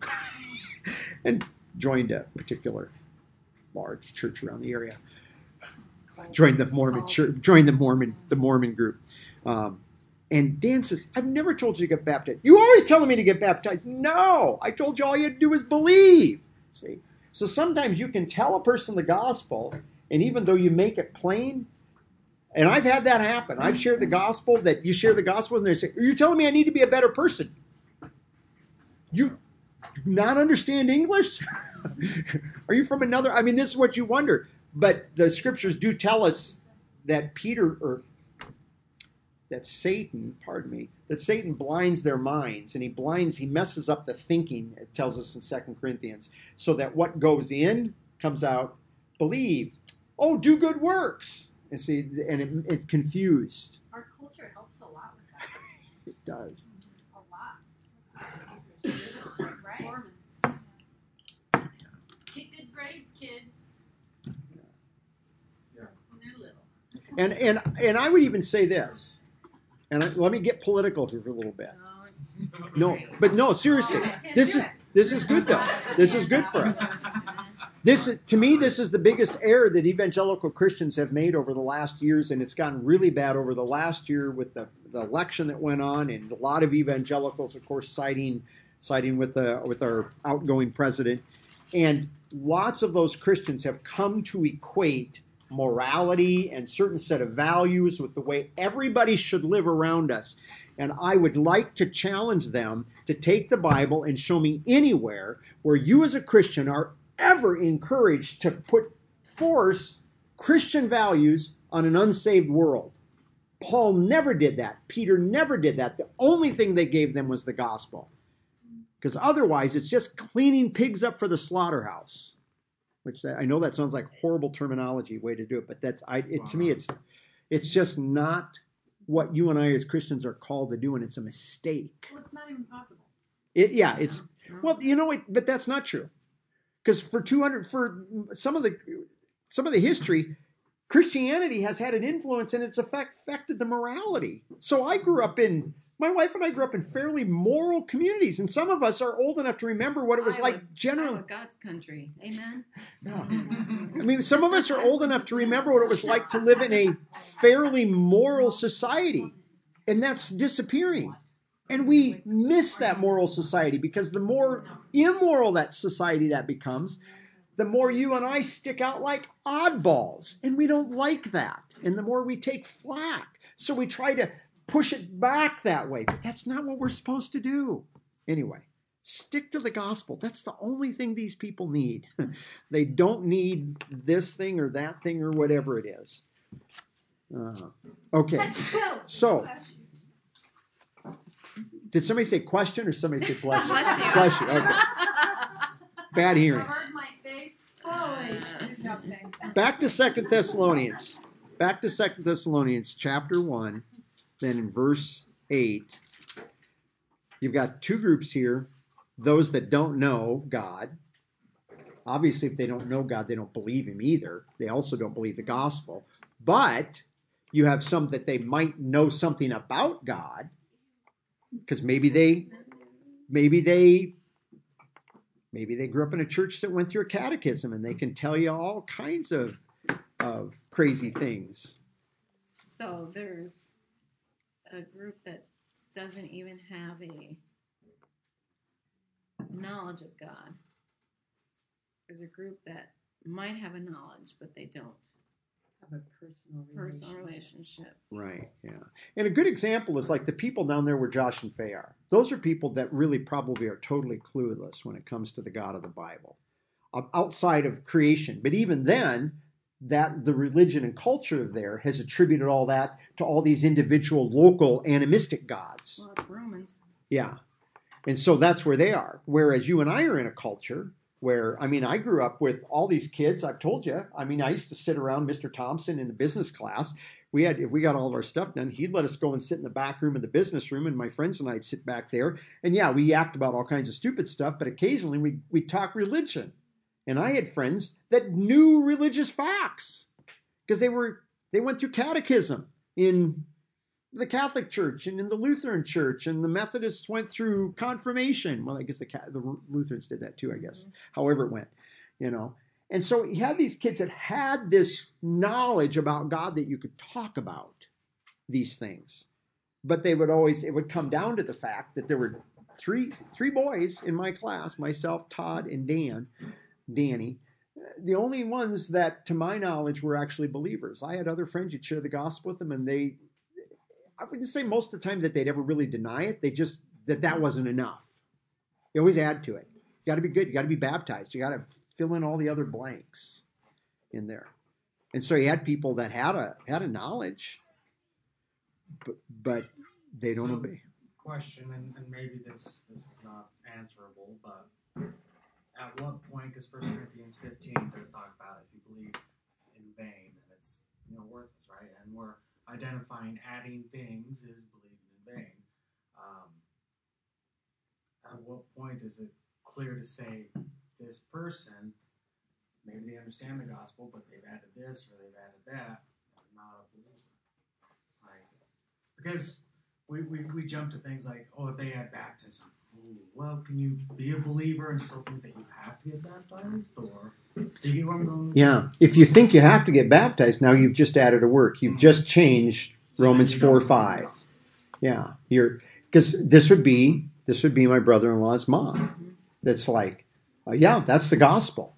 and joined a particular large church around the area. Joined the Mormon church, joined the Mormon group. And Dan says, I've never told you to get baptized. You always telling me to get baptized. No, I told you all you had to do was believe. See? So sometimes you can tell a person the gospel, and even though you make it plain, and I've had that happen. I've shared the gospel that you share the gospel, and they say, are you telling me I need to be a better person? You do not understand English? Are you from another? I mean, this is what you wonder. But the scriptures do tell us that Satan blinds their minds, and he messes up the thinking, it tells us in 2 Corinthians, so that what goes in comes out, believe, do good works. And see, and it's confused. Our culture helps a lot with that. It does. Mm-hmm. A lot. Right. Mormons. Get good grades, kids. And I would even say this, and let me get political here for a little bit. No, but no, seriously, this is good though. This is good for us. To me, this is the biggest error that evangelical Christians have made over the last years, and it's gotten really bad over the last year with the election that went on, and a lot of evangelicals, of course, siding with our outgoing president, and lots of those Christians have come to equate morality and certain set of values with the way everybody should live around us. And I would like to challenge them to take the Bible and show me anywhere where you as a Christian are ever encouraged to force Christian values on an unsaved world. Paul never did that. Peter never did that. The only thing they gave them was the gospel. Because otherwise, it's just cleaning pigs up for the slaughterhouse. Which I know that sounds like horrible terminology way to do it, but to me it's just not what you and I as Christians are called to do, and it's a mistake. Well, it's not even possible. But that's not true, because for some of the history, Christianity has had an influence and it's affected the morality. So my wife and I grew up in fairly moral communities, and some of us are old enough to remember what it was like generally. Iowa, God's country. Amen? Yeah. I mean, some of us are old enough to remember what it was like to live in a fairly moral society, and that's disappearing. And we miss that moral society, because the more immoral that society that becomes, the more you and I stick out like oddballs, and we don't like that, and the more we take flack. So we try to push it back that way, but that's not what we're supposed to do. Anyway, stick to the gospel. That's the only thing these people need. They don't need this thing or that thing or whatever it is. Okay, so did somebody say question or somebody say bless you? Bless you. Okay. Bad hearing. Back to 2 Thessalonians. Back to 2 Thessalonians chapter 1, then in verse 8. You've got two groups here. Those that don't know God. Obviously, if they don't know God, they don't believe him either. They also don't believe the gospel. But you have some that they might know something about God, because maybe they grew up in a church that went through a catechism, and they can tell you all kinds of crazy things. So there's a group that doesn't even have a knowledge of God. There's a group that might have a knowledge, but they don't have a personal relationship. Right, yeah. And a good example is like the people down there where Josh and Faye are. Those are people that really probably are totally clueless when it comes to the God of the Bible, outside of creation. But even then, that the religion and culture there has attributed all that to all these individual, local, animistic gods. Well, it's Romans. Yeah. And so that's where they are. Whereas you and I are in a culture where, I mean, I grew up with all these kids. I've told you. I mean, I used to sit around Mr. Thompson in the business class. If we got all of our stuff done, he'd let us go and sit in the back room of the business room, and my friends and I'd sit back there. And yeah, we yacked about all kinds of stupid stuff, but occasionally we'd talk religion. And I had friends that knew religious facts because they went through catechism in the Catholic Church and in the Lutheran Church, and the Methodists went through confirmation. Well, I guess the Lutherans did that too, I guess, however it went, you know. And so he had these kids that had this knowledge about God that you could talk about these things. But it would come down to the fact that there were three boys in my class, myself, Todd, and Danny, the only ones that, to my knowledge, were actually believers. I had other friends, you'd share the gospel with them, and I wouldn't say most of the time that they'd ever really deny it. They just, that wasn't enough. You always add to it. You got to be good. You got to be baptized. You got to fill in all the other blanks in there. And so you had people that had a knowledge, but they don't obey. Question, and maybe this is not answerable, but at what point, because 1 Corinthians 15 does talk about if you believe in vain, and it's worthless, right? And we're identifying adding things is believing in vain. At what point is it clear to say this person, maybe they understand the gospel, but they've added this or they've added that, and they're not a believer? Right? Because we jump to things like, if they had baptism. Can you be a believer and still think that you have to get baptized? Or do you want to go? Yeah, if you think you have to get baptized, now you've just added a work. You've just changed Romans 4:5. Yeah, because this would be my brother-in-law's mom. That's like, that's the gospel.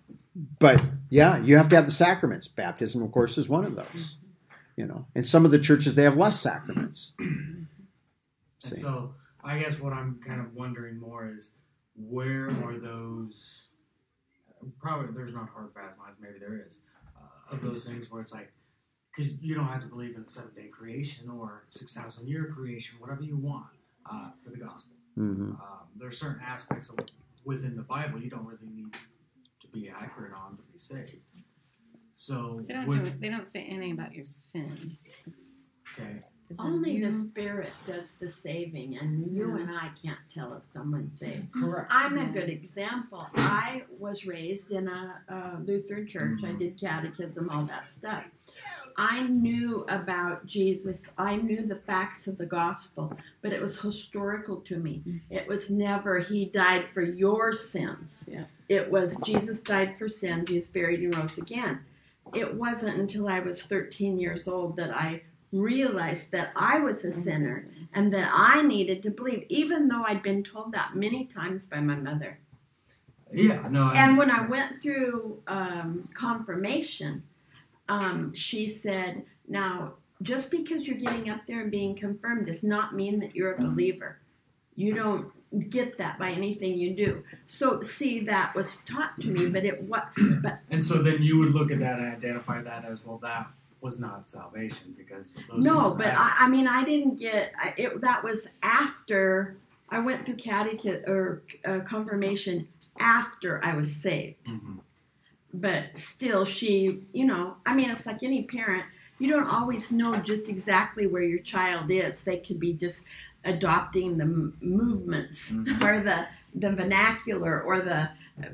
But yeah, you have to have the sacraments. Baptism, of course, is one of those. And some of the churches, they have less sacraments. And so I guess what I'm kind of wondering more is, where are those, probably there's not hard fast lines, maybe there is, of those things where it's like, because you don't have to believe in a 7-day creation or 6,000-year creation, whatever you want for the gospel. Mm-hmm. There are certain aspects of within the Bible you don't really need to be accurate on to be saved. So they don't say anything about your sin. Okay. Only the Spirit does the saving, and you and I can't tell if someone's saved. Correct. I'm a good example. I was raised in a Lutheran church. I did catechism, all that stuff. I knew about Jesus. I knew the facts of the gospel, but it was historical to me. It was never, he died for your sins. Yeah. It was, Jesus died for sins, he is buried and rose again. It wasn't until I was 13 years old that I realized that I was a sinner and that I needed to believe, even though I'd been told that many times by my mother. Yeah, no. And when I went through confirmation, she said, now, just because you're getting up there and being confirmed does not mean that you're a believer. You don't get that by anything you do. So, see, that was taught to me, but and so then you would look at that and identify that as, well, that was not salvation because of those. No, but I didn't get it. That was after I went through catechism or confirmation after I was saved. Mm-hmm. But still, she, you know, I mean, it's like any parent. You don't always know just exactly where your child is. They could be just adopting the movements mm-hmm. or the vernacular or the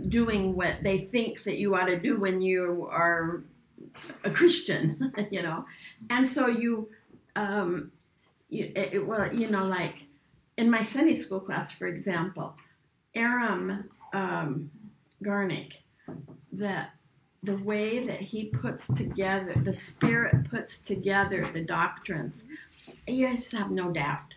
doing what they think that you ought to do when you are a Christian, you know. And so like in my Sunday school class, for example, Aram Garnick, the way that he puts together, the Spirit puts together the doctrines, you just have no doubt.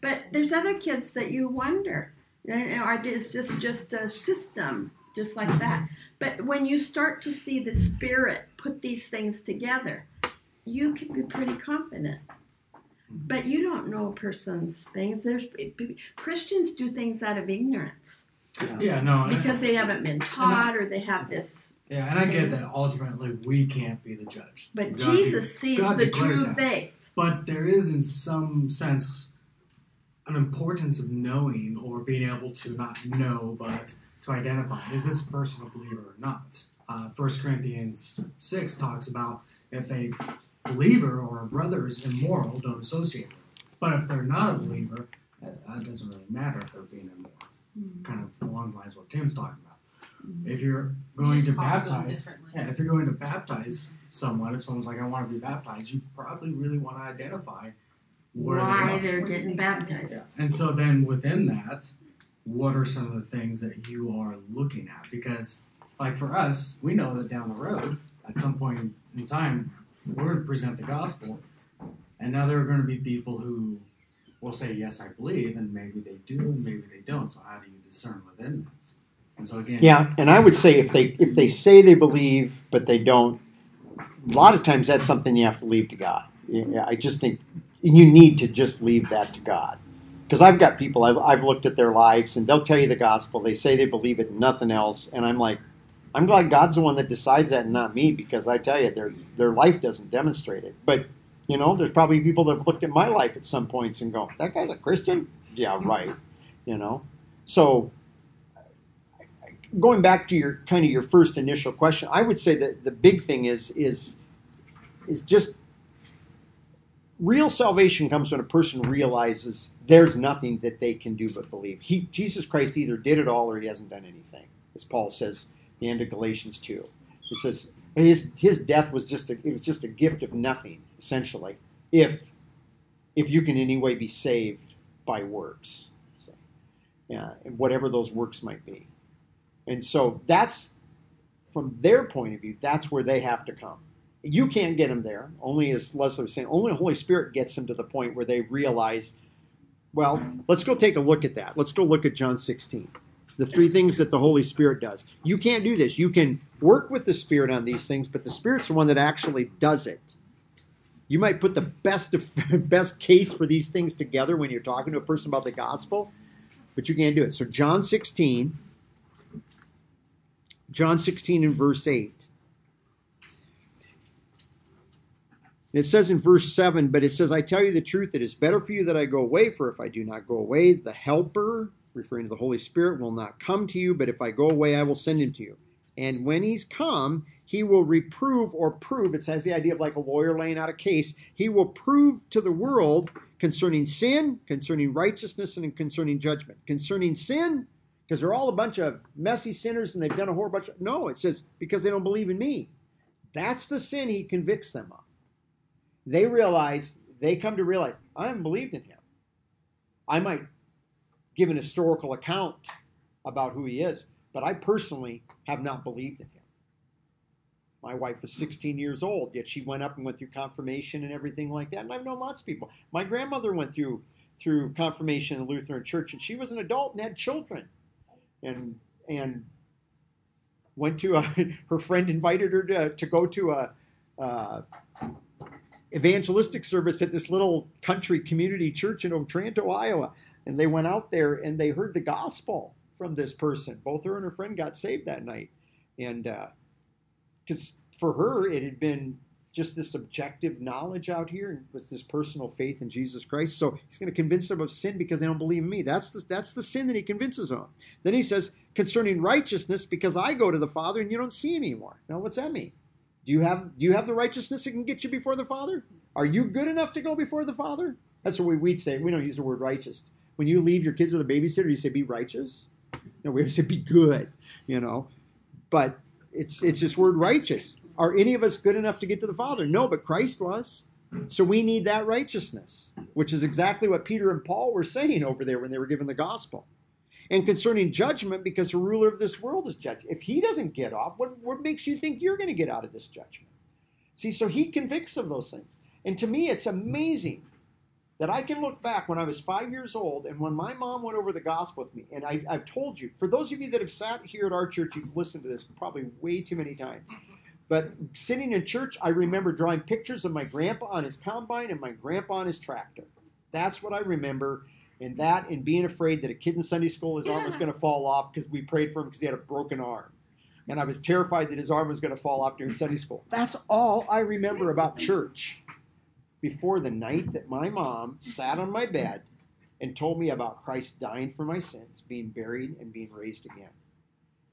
But there's other kids that you wonder, is this just a system, just like that? But when you start to see the Spirit put these things together, you can be pretty confident. But you don't know a person's things. Christians do things out of ignorance. Yeah, no. Because they haven't been taught or they have this... Yeah, and I get that ultimately we can't be the judge. But God, Jesus sees the true faith. But there is, in some sense, an importance of knowing or being able to not know, but to identify, is this person a believer or not? 1 Corinthians 6 talks about if a believer or a brother is immoral, don't associate with them. But if they're not a believer, that doesn't really matter if they're being immoral. Mm-hmm. Kind of along the lines of what Tim's talking about. If you're going to baptize, someone, if someone's like, I want to be baptized, you probably really want to identify why they're getting baptized. Yeah. And so then within that, what are some of the things that you are looking at? Because, like for us, we know that down the road, at some point in time, we're going to present the gospel, and now there are going to be people who will say, yes, I believe, and maybe they do, and maybe they don't. So how do you discern within that? And so again, yeah, and I would say if they say they believe but they don't, a lot of times that's something you have to leave to God. I just think you need to just leave that to God, because I've got people I've looked at their lives and they'll tell you the gospel. They say they believe it, nothing else, and I'm like, I'm glad God's the one that decides that and not me, because I tell you their life doesn't demonstrate it. But you know, there's probably people that have looked at my life at some points and go, that guy's a Christian? Yeah, right. You know, so. Going back to your kind of your first initial question, I would say that the big thing is just real salvation comes when a person realizes there's nothing that they can do but believe. Jesus Christ either did it all or he hasn't done anything, as Paul says at the end of Galatians 2. It says his death was just a gift of nothing, essentially, if you can in any way be saved by works, so, yeah, whatever those works might be. And so that's, from their point of view, that's where they have to come. You can't get them there. Only, as Leslie was saying, only the Holy Spirit gets them to the point where they realize, well, let's go take a look at that. Let's go look at John 16, the three things that the Holy Spirit does. You can't do this. You can work with the Spirit on these things, but the Spirit's the one that actually does it. You might put the best case for these things together when you're talking to a person about the gospel, but you can't do it. So John 16 and verse 8. And it says in verse 7, but it says, I tell you the truth, it is better for you that I go away, for if I do not go away, the Helper, referring to the Holy Spirit, will not come to you, but if I go away, I will send him to you. And when he's come, he will reprove or prove, it has the idea of like a lawyer laying out a case, he will prove to the world concerning sin, concerning righteousness, and concerning judgment. Concerning sin, because they're all a bunch of messy sinners and they've done a whole bunch of... No, it says, because they don't believe in me. That's the sin he convicts them of. They come to realize, I haven't believed in him. I might give an historical account about who he is, but I personally have not believed in him. My wife was 16 years old, yet she went up and went through confirmation and everything like that. And I've known lots of people. My grandmother went through confirmation in the Lutheran Church, and she was an adult and had children. And went to her friend invited her to go to a evangelistic service at this little country community church in Otranto, Iowa. And they went out there and they heard the gospel from this person. Both her and her friend got saved that night. And because for her, it had been just this objective knowledge out here, and with this personal faith in Jesus Christ. So he's going to convince them of sin because they don't believe in me. That's the sin that he convinces them of. Then he says, concerning righteousness, because I go to the Father and you don't see anymore. Now, what's that mean? Do you have the righteousness that can get you before the Father? Are you good enough to go before the Father? That's what we'd say. We don't use the word righteous. When you leave your kids with a babysitter, you say, be righteous? No, we always say, be good, you know. But it's this word righteous. Are any of us good enough to get to the Father? No, but Christ was. So we need that righteousness, which is exactly what Peter and Paul were saying over there when they were given the gospel. And concerning judgment, because the ruler of this world is judged. If he doesn't get off, what makes you think you're going to get out of this judgment? See, so he convicts of those things. And to me, it's amazing that I can look back when I was 5 years old and when my mom went over the gospel with me. And I've told you, for those of you that have sat here at our church, you've listened to this probably way too many times. But sitting in church, I remember drawing pictures of my grandpa on his combine and my grandpa on his tractor. That's what I remember. And that, and being afraid that a kid in Sunday school, his arm was going to fall off because we prayed for him because he had a broken arm. And I was terrified that his arm was going to fall off during Sunday school. That's all I remember about church before the night that my mom sat on my bed and told me about Christ dying for my sins, being buried, and being raised again.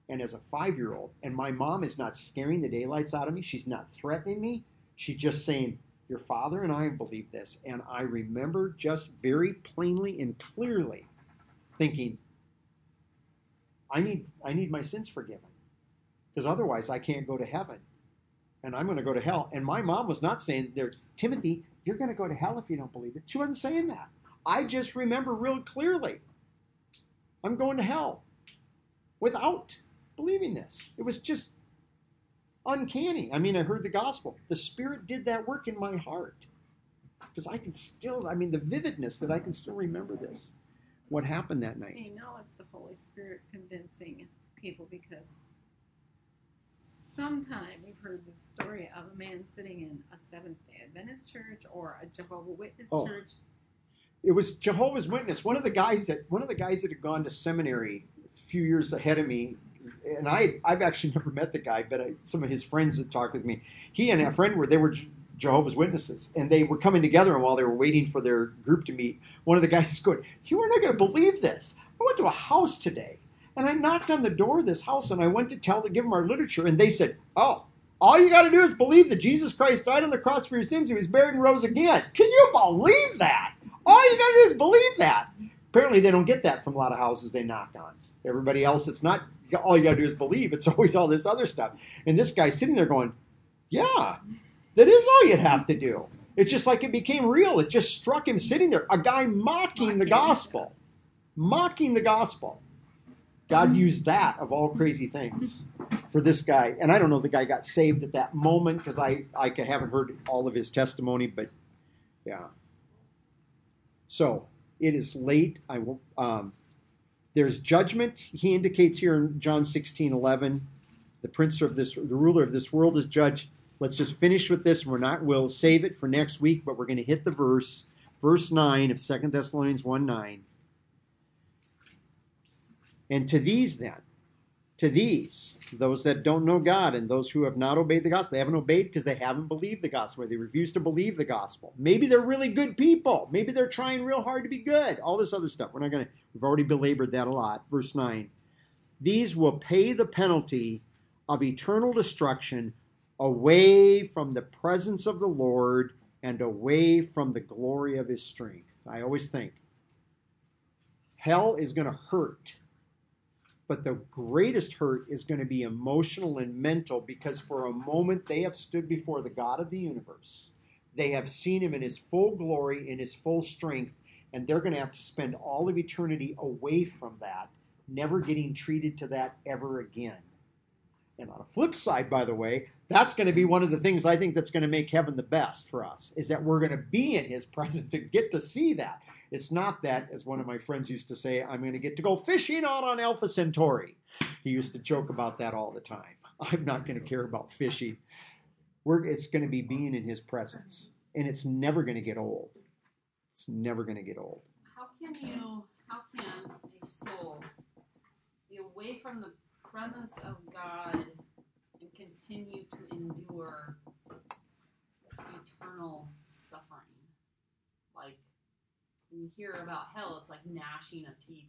And as a 5-year-old, and my mom is not scaring the daylights out of me. She's not threatening me. She's just saying, your father and I believe this. And I remember just very plainly and clearly thinking, I need my sins forgiven, because otherwise I can't go to heaven and I'm going to go to hell. And my mom was not saying, there, Timothy, you're going to go to hell if you don't believe it. She wasn't saying that. I just remember real clearly, I'm going to hell without believing this. It was just uncanny. I mean, I heard the gospel. The Spirit did that work in my heart, because I can still, I mean, the vividness that I can still remember this, what happened that night. You know, it's the Holy Spirit convincing people, because sometime we've heard the story of a man sitting in a Seventh-day Adventist church or a Jehovah's Witness church. It was Jehovah's Witness. One of the guys that had gone to seminary a few years ahead of me. And I've actually never met the guy, but some of his friends had talked with me. He and a friend were Jehovah's Witnesses, and they were coming together. And while they were waiting for their group to meet, one of the guys is going, "You are not going to believe this. I went to a house today, and I knocked on the door of this house, and I went to give them our literature, and they said, oh, all you got to do is believe that Jesus Christ died on the cross for your sins. He was buried and rose again. Can you believe that? All you got to do is believe that." Apparently, they don't get that from a lot of houses they knock on. Everybody else, it's not all you got to do is believe. It's always all this other stuff. And this guy's sitting there going, yeah, that is all you'd have to do. It's just like it became real. It just struck him sitting there. A guy mocking the gospel. Mocking the gospel. God used that, of all crazy things, for this guy. And I don't know if the guy got saved at that moment, because I haven't heard all of his testimony, but yeah. So it is late. I will... There's judgment. He indicates here in John 16:11, the ruler of this world is judged. Let's just finish with this. We'll save it for next week, but we're going to hit the verse. Verse 9 of 2 Thessalonians 1:9. And to these then, those that don't know God and those who have not obeyed the gospel, they haven't obeyed because they haven't believed the gospel, or they refuse to believe the gospel. Maybe they're really good people. Maybe they're trying real hard to be good. All this other stuff. We've already belabored that a lot. Verse 9. These will pay the penalty of eternal destruction away from the presence of the Lord and away from the glory of his strength. I always think hell is going to hurt. But the greatest hurt is going to be emotional and mental, because for a moment they have stood before the God of the universe. They have seen him in his full glory, in his full strength, and they're going to have to spend all of eternity away from that, never getting treated to that ever again. And on a flip side, by the way, that's going to be one of the things I think that's going to make heaven the best for us, is that we're going to be in his presence and get to see that. It's not that, as one of my friends used to say, I'm going to get to go fishing out on Alpha Centauri. He used to joke about that all the time. I'm not going to care about fishing. It's going to be being in his presence. And it's never going to get old. It's never going to get old. How can a soul be away from the presence of God and continue to endure eternal suffering? Like, when you hear about hell, it's like gnashing of teeth.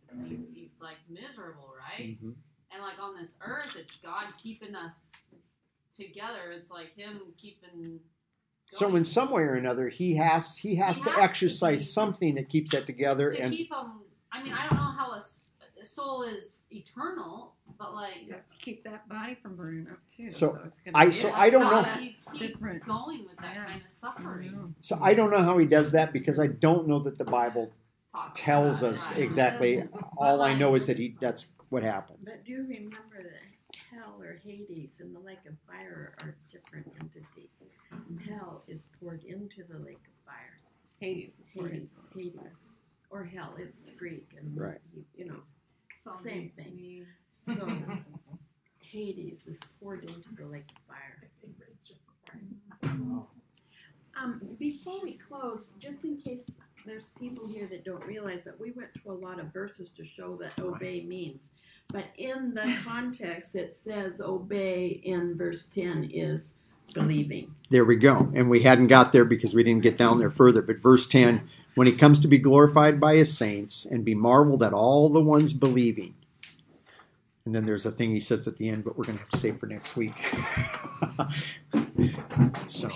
It's like miserable, right? Mm-hmm. And like on this earth, it's God keeping us together. It's like him keeping. So in some way or another, he has to exercise something that keeps that together. I mean, I don't know how a soul is eternal, but like he has to keep that body from burning up too. So I don't know how you keep going with that kind of suffering. So I don't know how he does that because I don't know that the Bible tells us exactly. All I know is that that's what happened. But do you remember that? Hell or Hades and the lake of fire are different entities. Hell is poured into the lake of fire. Hades is poured into Hades. Or hell, it's Greek and right. You know, same thing. So Hades is poured into the lake of fire. Before we close, just in case there's people here that don't realize that we went through a lot of verses to show that obey means. But in the context, it says obey in verse 10 is believing. There we go. And we hadn't got there because we didn't get down there further. But verse 10, when he comes to be glorified by his saints and be marveled at all the ones believing. And then there's a thing he says at the end, but we're going to have to save for next week. So.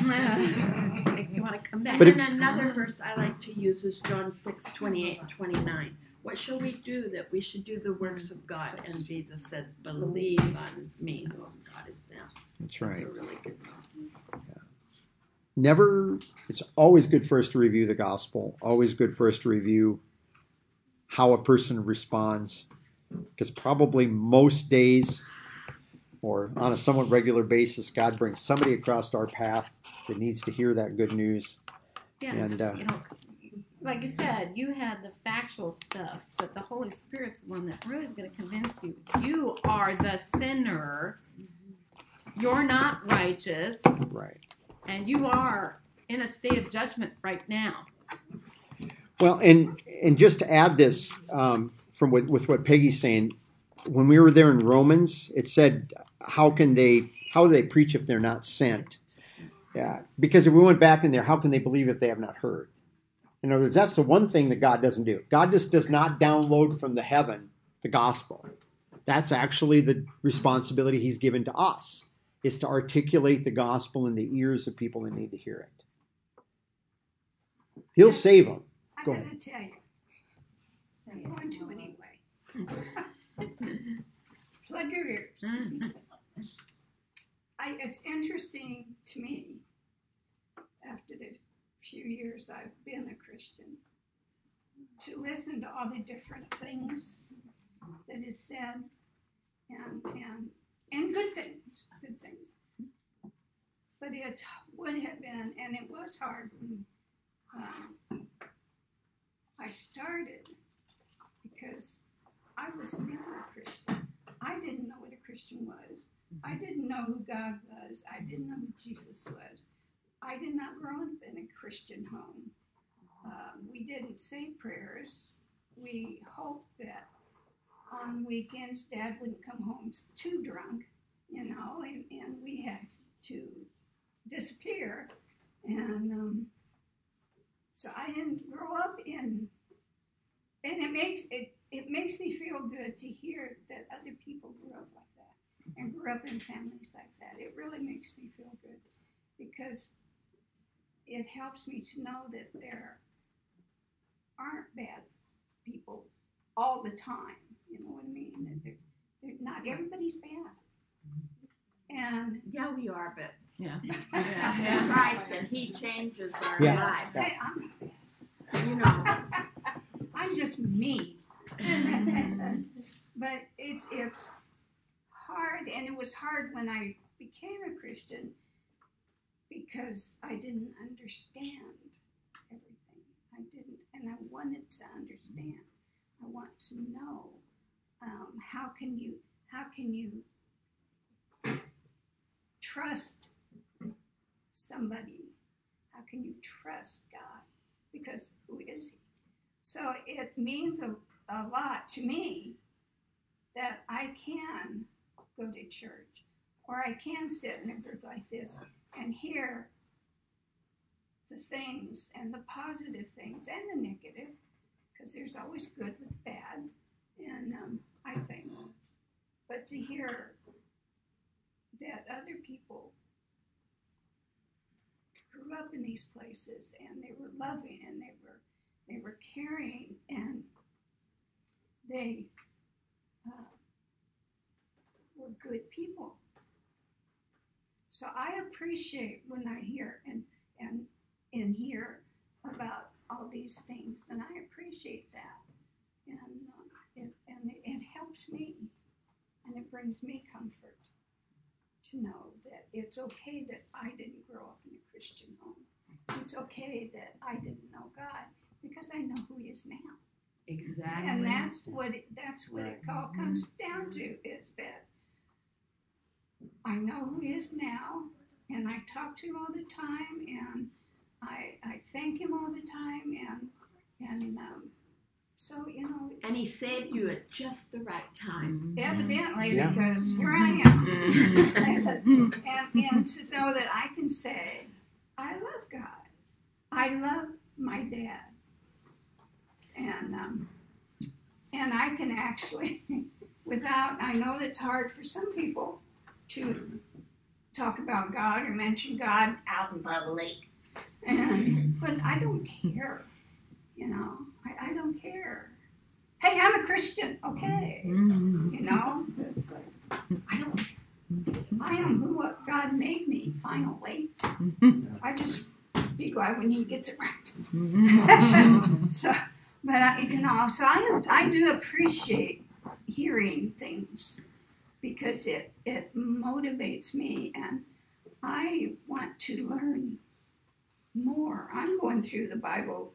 Makes you want to come back. But and another verse I like to use is John 6:28-29. What shall we do that we should do the works of God? And Jesus says, believe on me, who God is now. That's right. That's a really good one. Yeah. It's always good for us to review the gospel, always good for us to review how a person responds, because probably most days or on a somewhat regular basis, God brings somebody across our path that needs to hear that good news. Yeah, and like you said, you had the factual stuff, but the Holy Spirit's the one that really is going to convince you. You are the sinner. You're not righteous. Right. And you are in a state of judgment right now. Well, and just to add this with what Peggy's saying, when we were there in Romans, it said, how do they preach if they're not sent? Yeah, because if we went back in there, how can they believe if they have not heard? In other words, that's the one thing that God doesn't do. God just does not download from the heaven the gospel. That's actually the responsibility he's given to us, is to articulate the gospel in the ears of people that need to hear it. He'll save them. Go ahead. I'm going to tell you. I'm going to anyway. Plug your ears. It's interesting to me, after the few years I've been a Christian, to listen to all the different things that is said, and good things. But it would have been, and it was hard when I started, because I was never a Christian. I didn't know what a Christian was. I didn't know who God was. I didn't know who Jesus was. I did not grow up in a Christian home. We didn't say prayers. We hoped that on weekends Dad wouldn't come home too drunk, and we had to disappear. And so I didn't grow up in, and it makes me feel good to hear that other people grew up like that and grew up in families like that. It really makes me feel good because it helps me to know that there aren't bad people all the time. You know what I mean? They're not everybody's bad. And yeah, we are, but yeah. Christ, and He changes our lives. Yeah. I'm not bad. I'm just me. But it's hard, and it was hard when I became a Christian, because I didn't understand everything. I didn't, and I wanted to understand. I want to know how can you trust somebody? How can you trust God? Because who is He? So it means a lot to me that I can go to church, or I can sit in a group like this and hear the things, and the positive things and the negative, because there's always good with bad. And I think. But to hear that other people grew up in these places and they were loving and they were caring and they were good people. So I appreciate when I hear and hear about all these things, and I appreciate that, and it helps me, and it brings me comfort to know that it's okay that I didn't grow up in a Christian home. It's okay that I didn't know God, because I know who He is now. Exactly. And that's what it all comes down to, is that I know who He is now, and I talk to Him all the time, and I thank Him all the time, so, And He saved you at just the right time. Evidently, yeah. Because here I am. and to know that I can say, I love God. I love my dad. And I can actually, I know it's hard for some people to talk about God or mention God out in public. But I don't care, I don't care. Hey, I'm a Christian, okay? It's like, I am who God made me, finally. I just be glad when He gets it right. I do appreciate hearing things, because it motivates me, and I want to learn more. I'm going through the Bible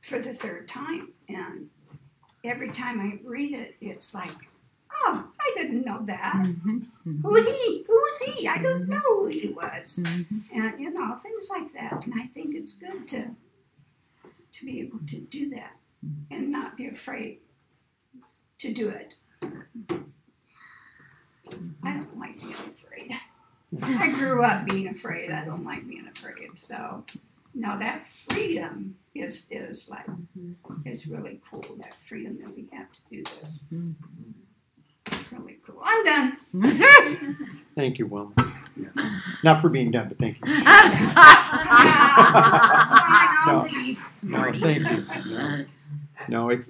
for the third time, and every time I read it, it's like, oh, I didn't know that. Mm-hmm. Who was he? I don't know who he was. Mm-hmm. And, things like that. And I think it's good to be able to do that and not be afraid to do it. I don't like being afraid. I grew up being afraid. I don't like being afraid. So, that freedom is like, it's really cool, that freedom that we have to do this. It's really cool. I'm done. Thank you, Will. Not for being done, but thank you. Thank you. No, it's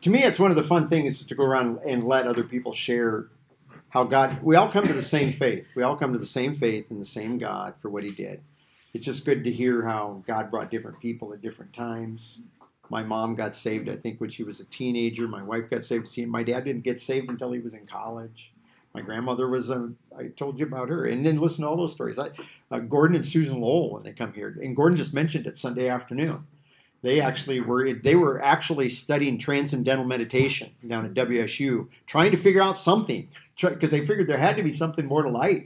to me, it's one of the fun things to go around and let other people share how God, we all come to the same faith. We all come to the same faith and the same God for what He did. It's just good to hear how God brought different people at different times. My mom got saved, I think, when she was a teenager. My wife got saved. My dad didn't get saved until he was in college. My grandmother was, I told you about her. And then listen to all those stories. Gordon and Susan Lowell, when they come here, and Gordon just mentioned it Sunday afternoon. They were actually studying transcendental meditation down at WSU, trying to figure out something, because they figured there had to be something more to life.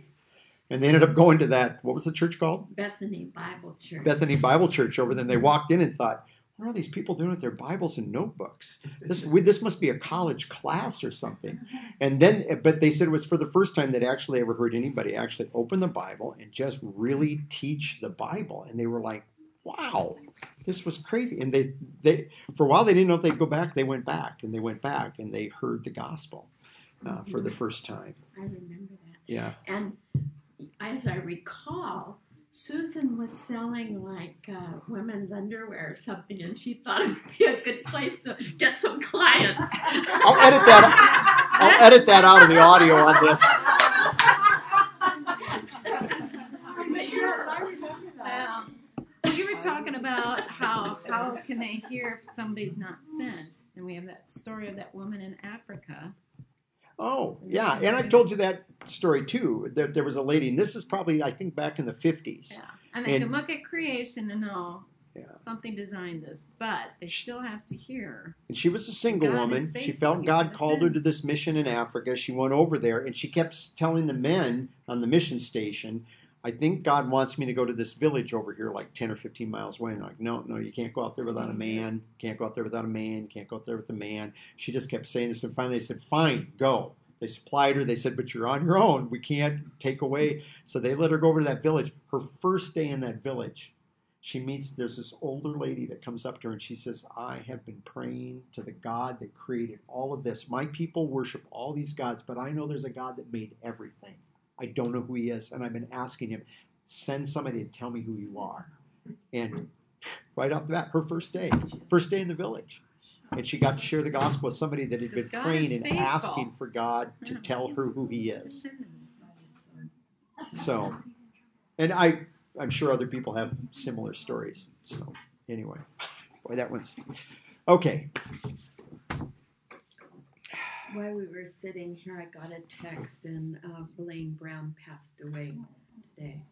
And they ended up going to that, what was the church called? Bethany Bible Church. Bethany Bible Church over there. And they walked in and thought, what are these people doing with their Bibles and notebooks? This must be a college class or something. And then, but they said it was for the first time they'd actually ever heard anybody actually open the Bible and just really teach the Bible. And they were like, wow, this was crazy. And they for a while, they didn't know if they'd go back. They went back, and they went back, and they heard the gospel for the first time. I remember that. Yeah. And as I recall, Susan was selling women's underwear or something, and she thought it would be a good place to get some clients. I'll edit that out of the audio on this. I'm sure. I remember that. You were talking about how can they hear if somebody's not sent, and we have that story of that woman in Africa. Oh, yeah, and I told you that story, too. There was a lady, and this is probably, I think, back in the 50s. Yeah, and they can look at creation and know something designed this, but they still have to hear. And she was a single woman. She felt God called her to this mission in Africa. She went over there, and she kept telling the men on the mission station, I think God wants me to go to this village over here, like 10 or 15 miles away. And I'm like, no, you can't go out there without a man. Can't go out there without a man. Can't go out there with a man. She just kept saying this. And finally they said, fine, go. They supplied her. They said, but you're on your own. We can't take away. So they let her go over to that village. Her first day in that village, She meets, there's this older lady that comes up to her and she says, I have been praying to the God that created all of this. My people worship all these gods, but I know there's a God that made everything. I don't know who he is, and I've been asking him, send somebody to tell me who you are. And right off the bat, her first day in the village. And she got to share the gospel with somebody that had been praying and asking for God to tell her who he is. So, and I'm sure other people have similar stories. So anyway, boy, that one's okay. While we were sitting here, I got a text, and Blaine Brown passed away today.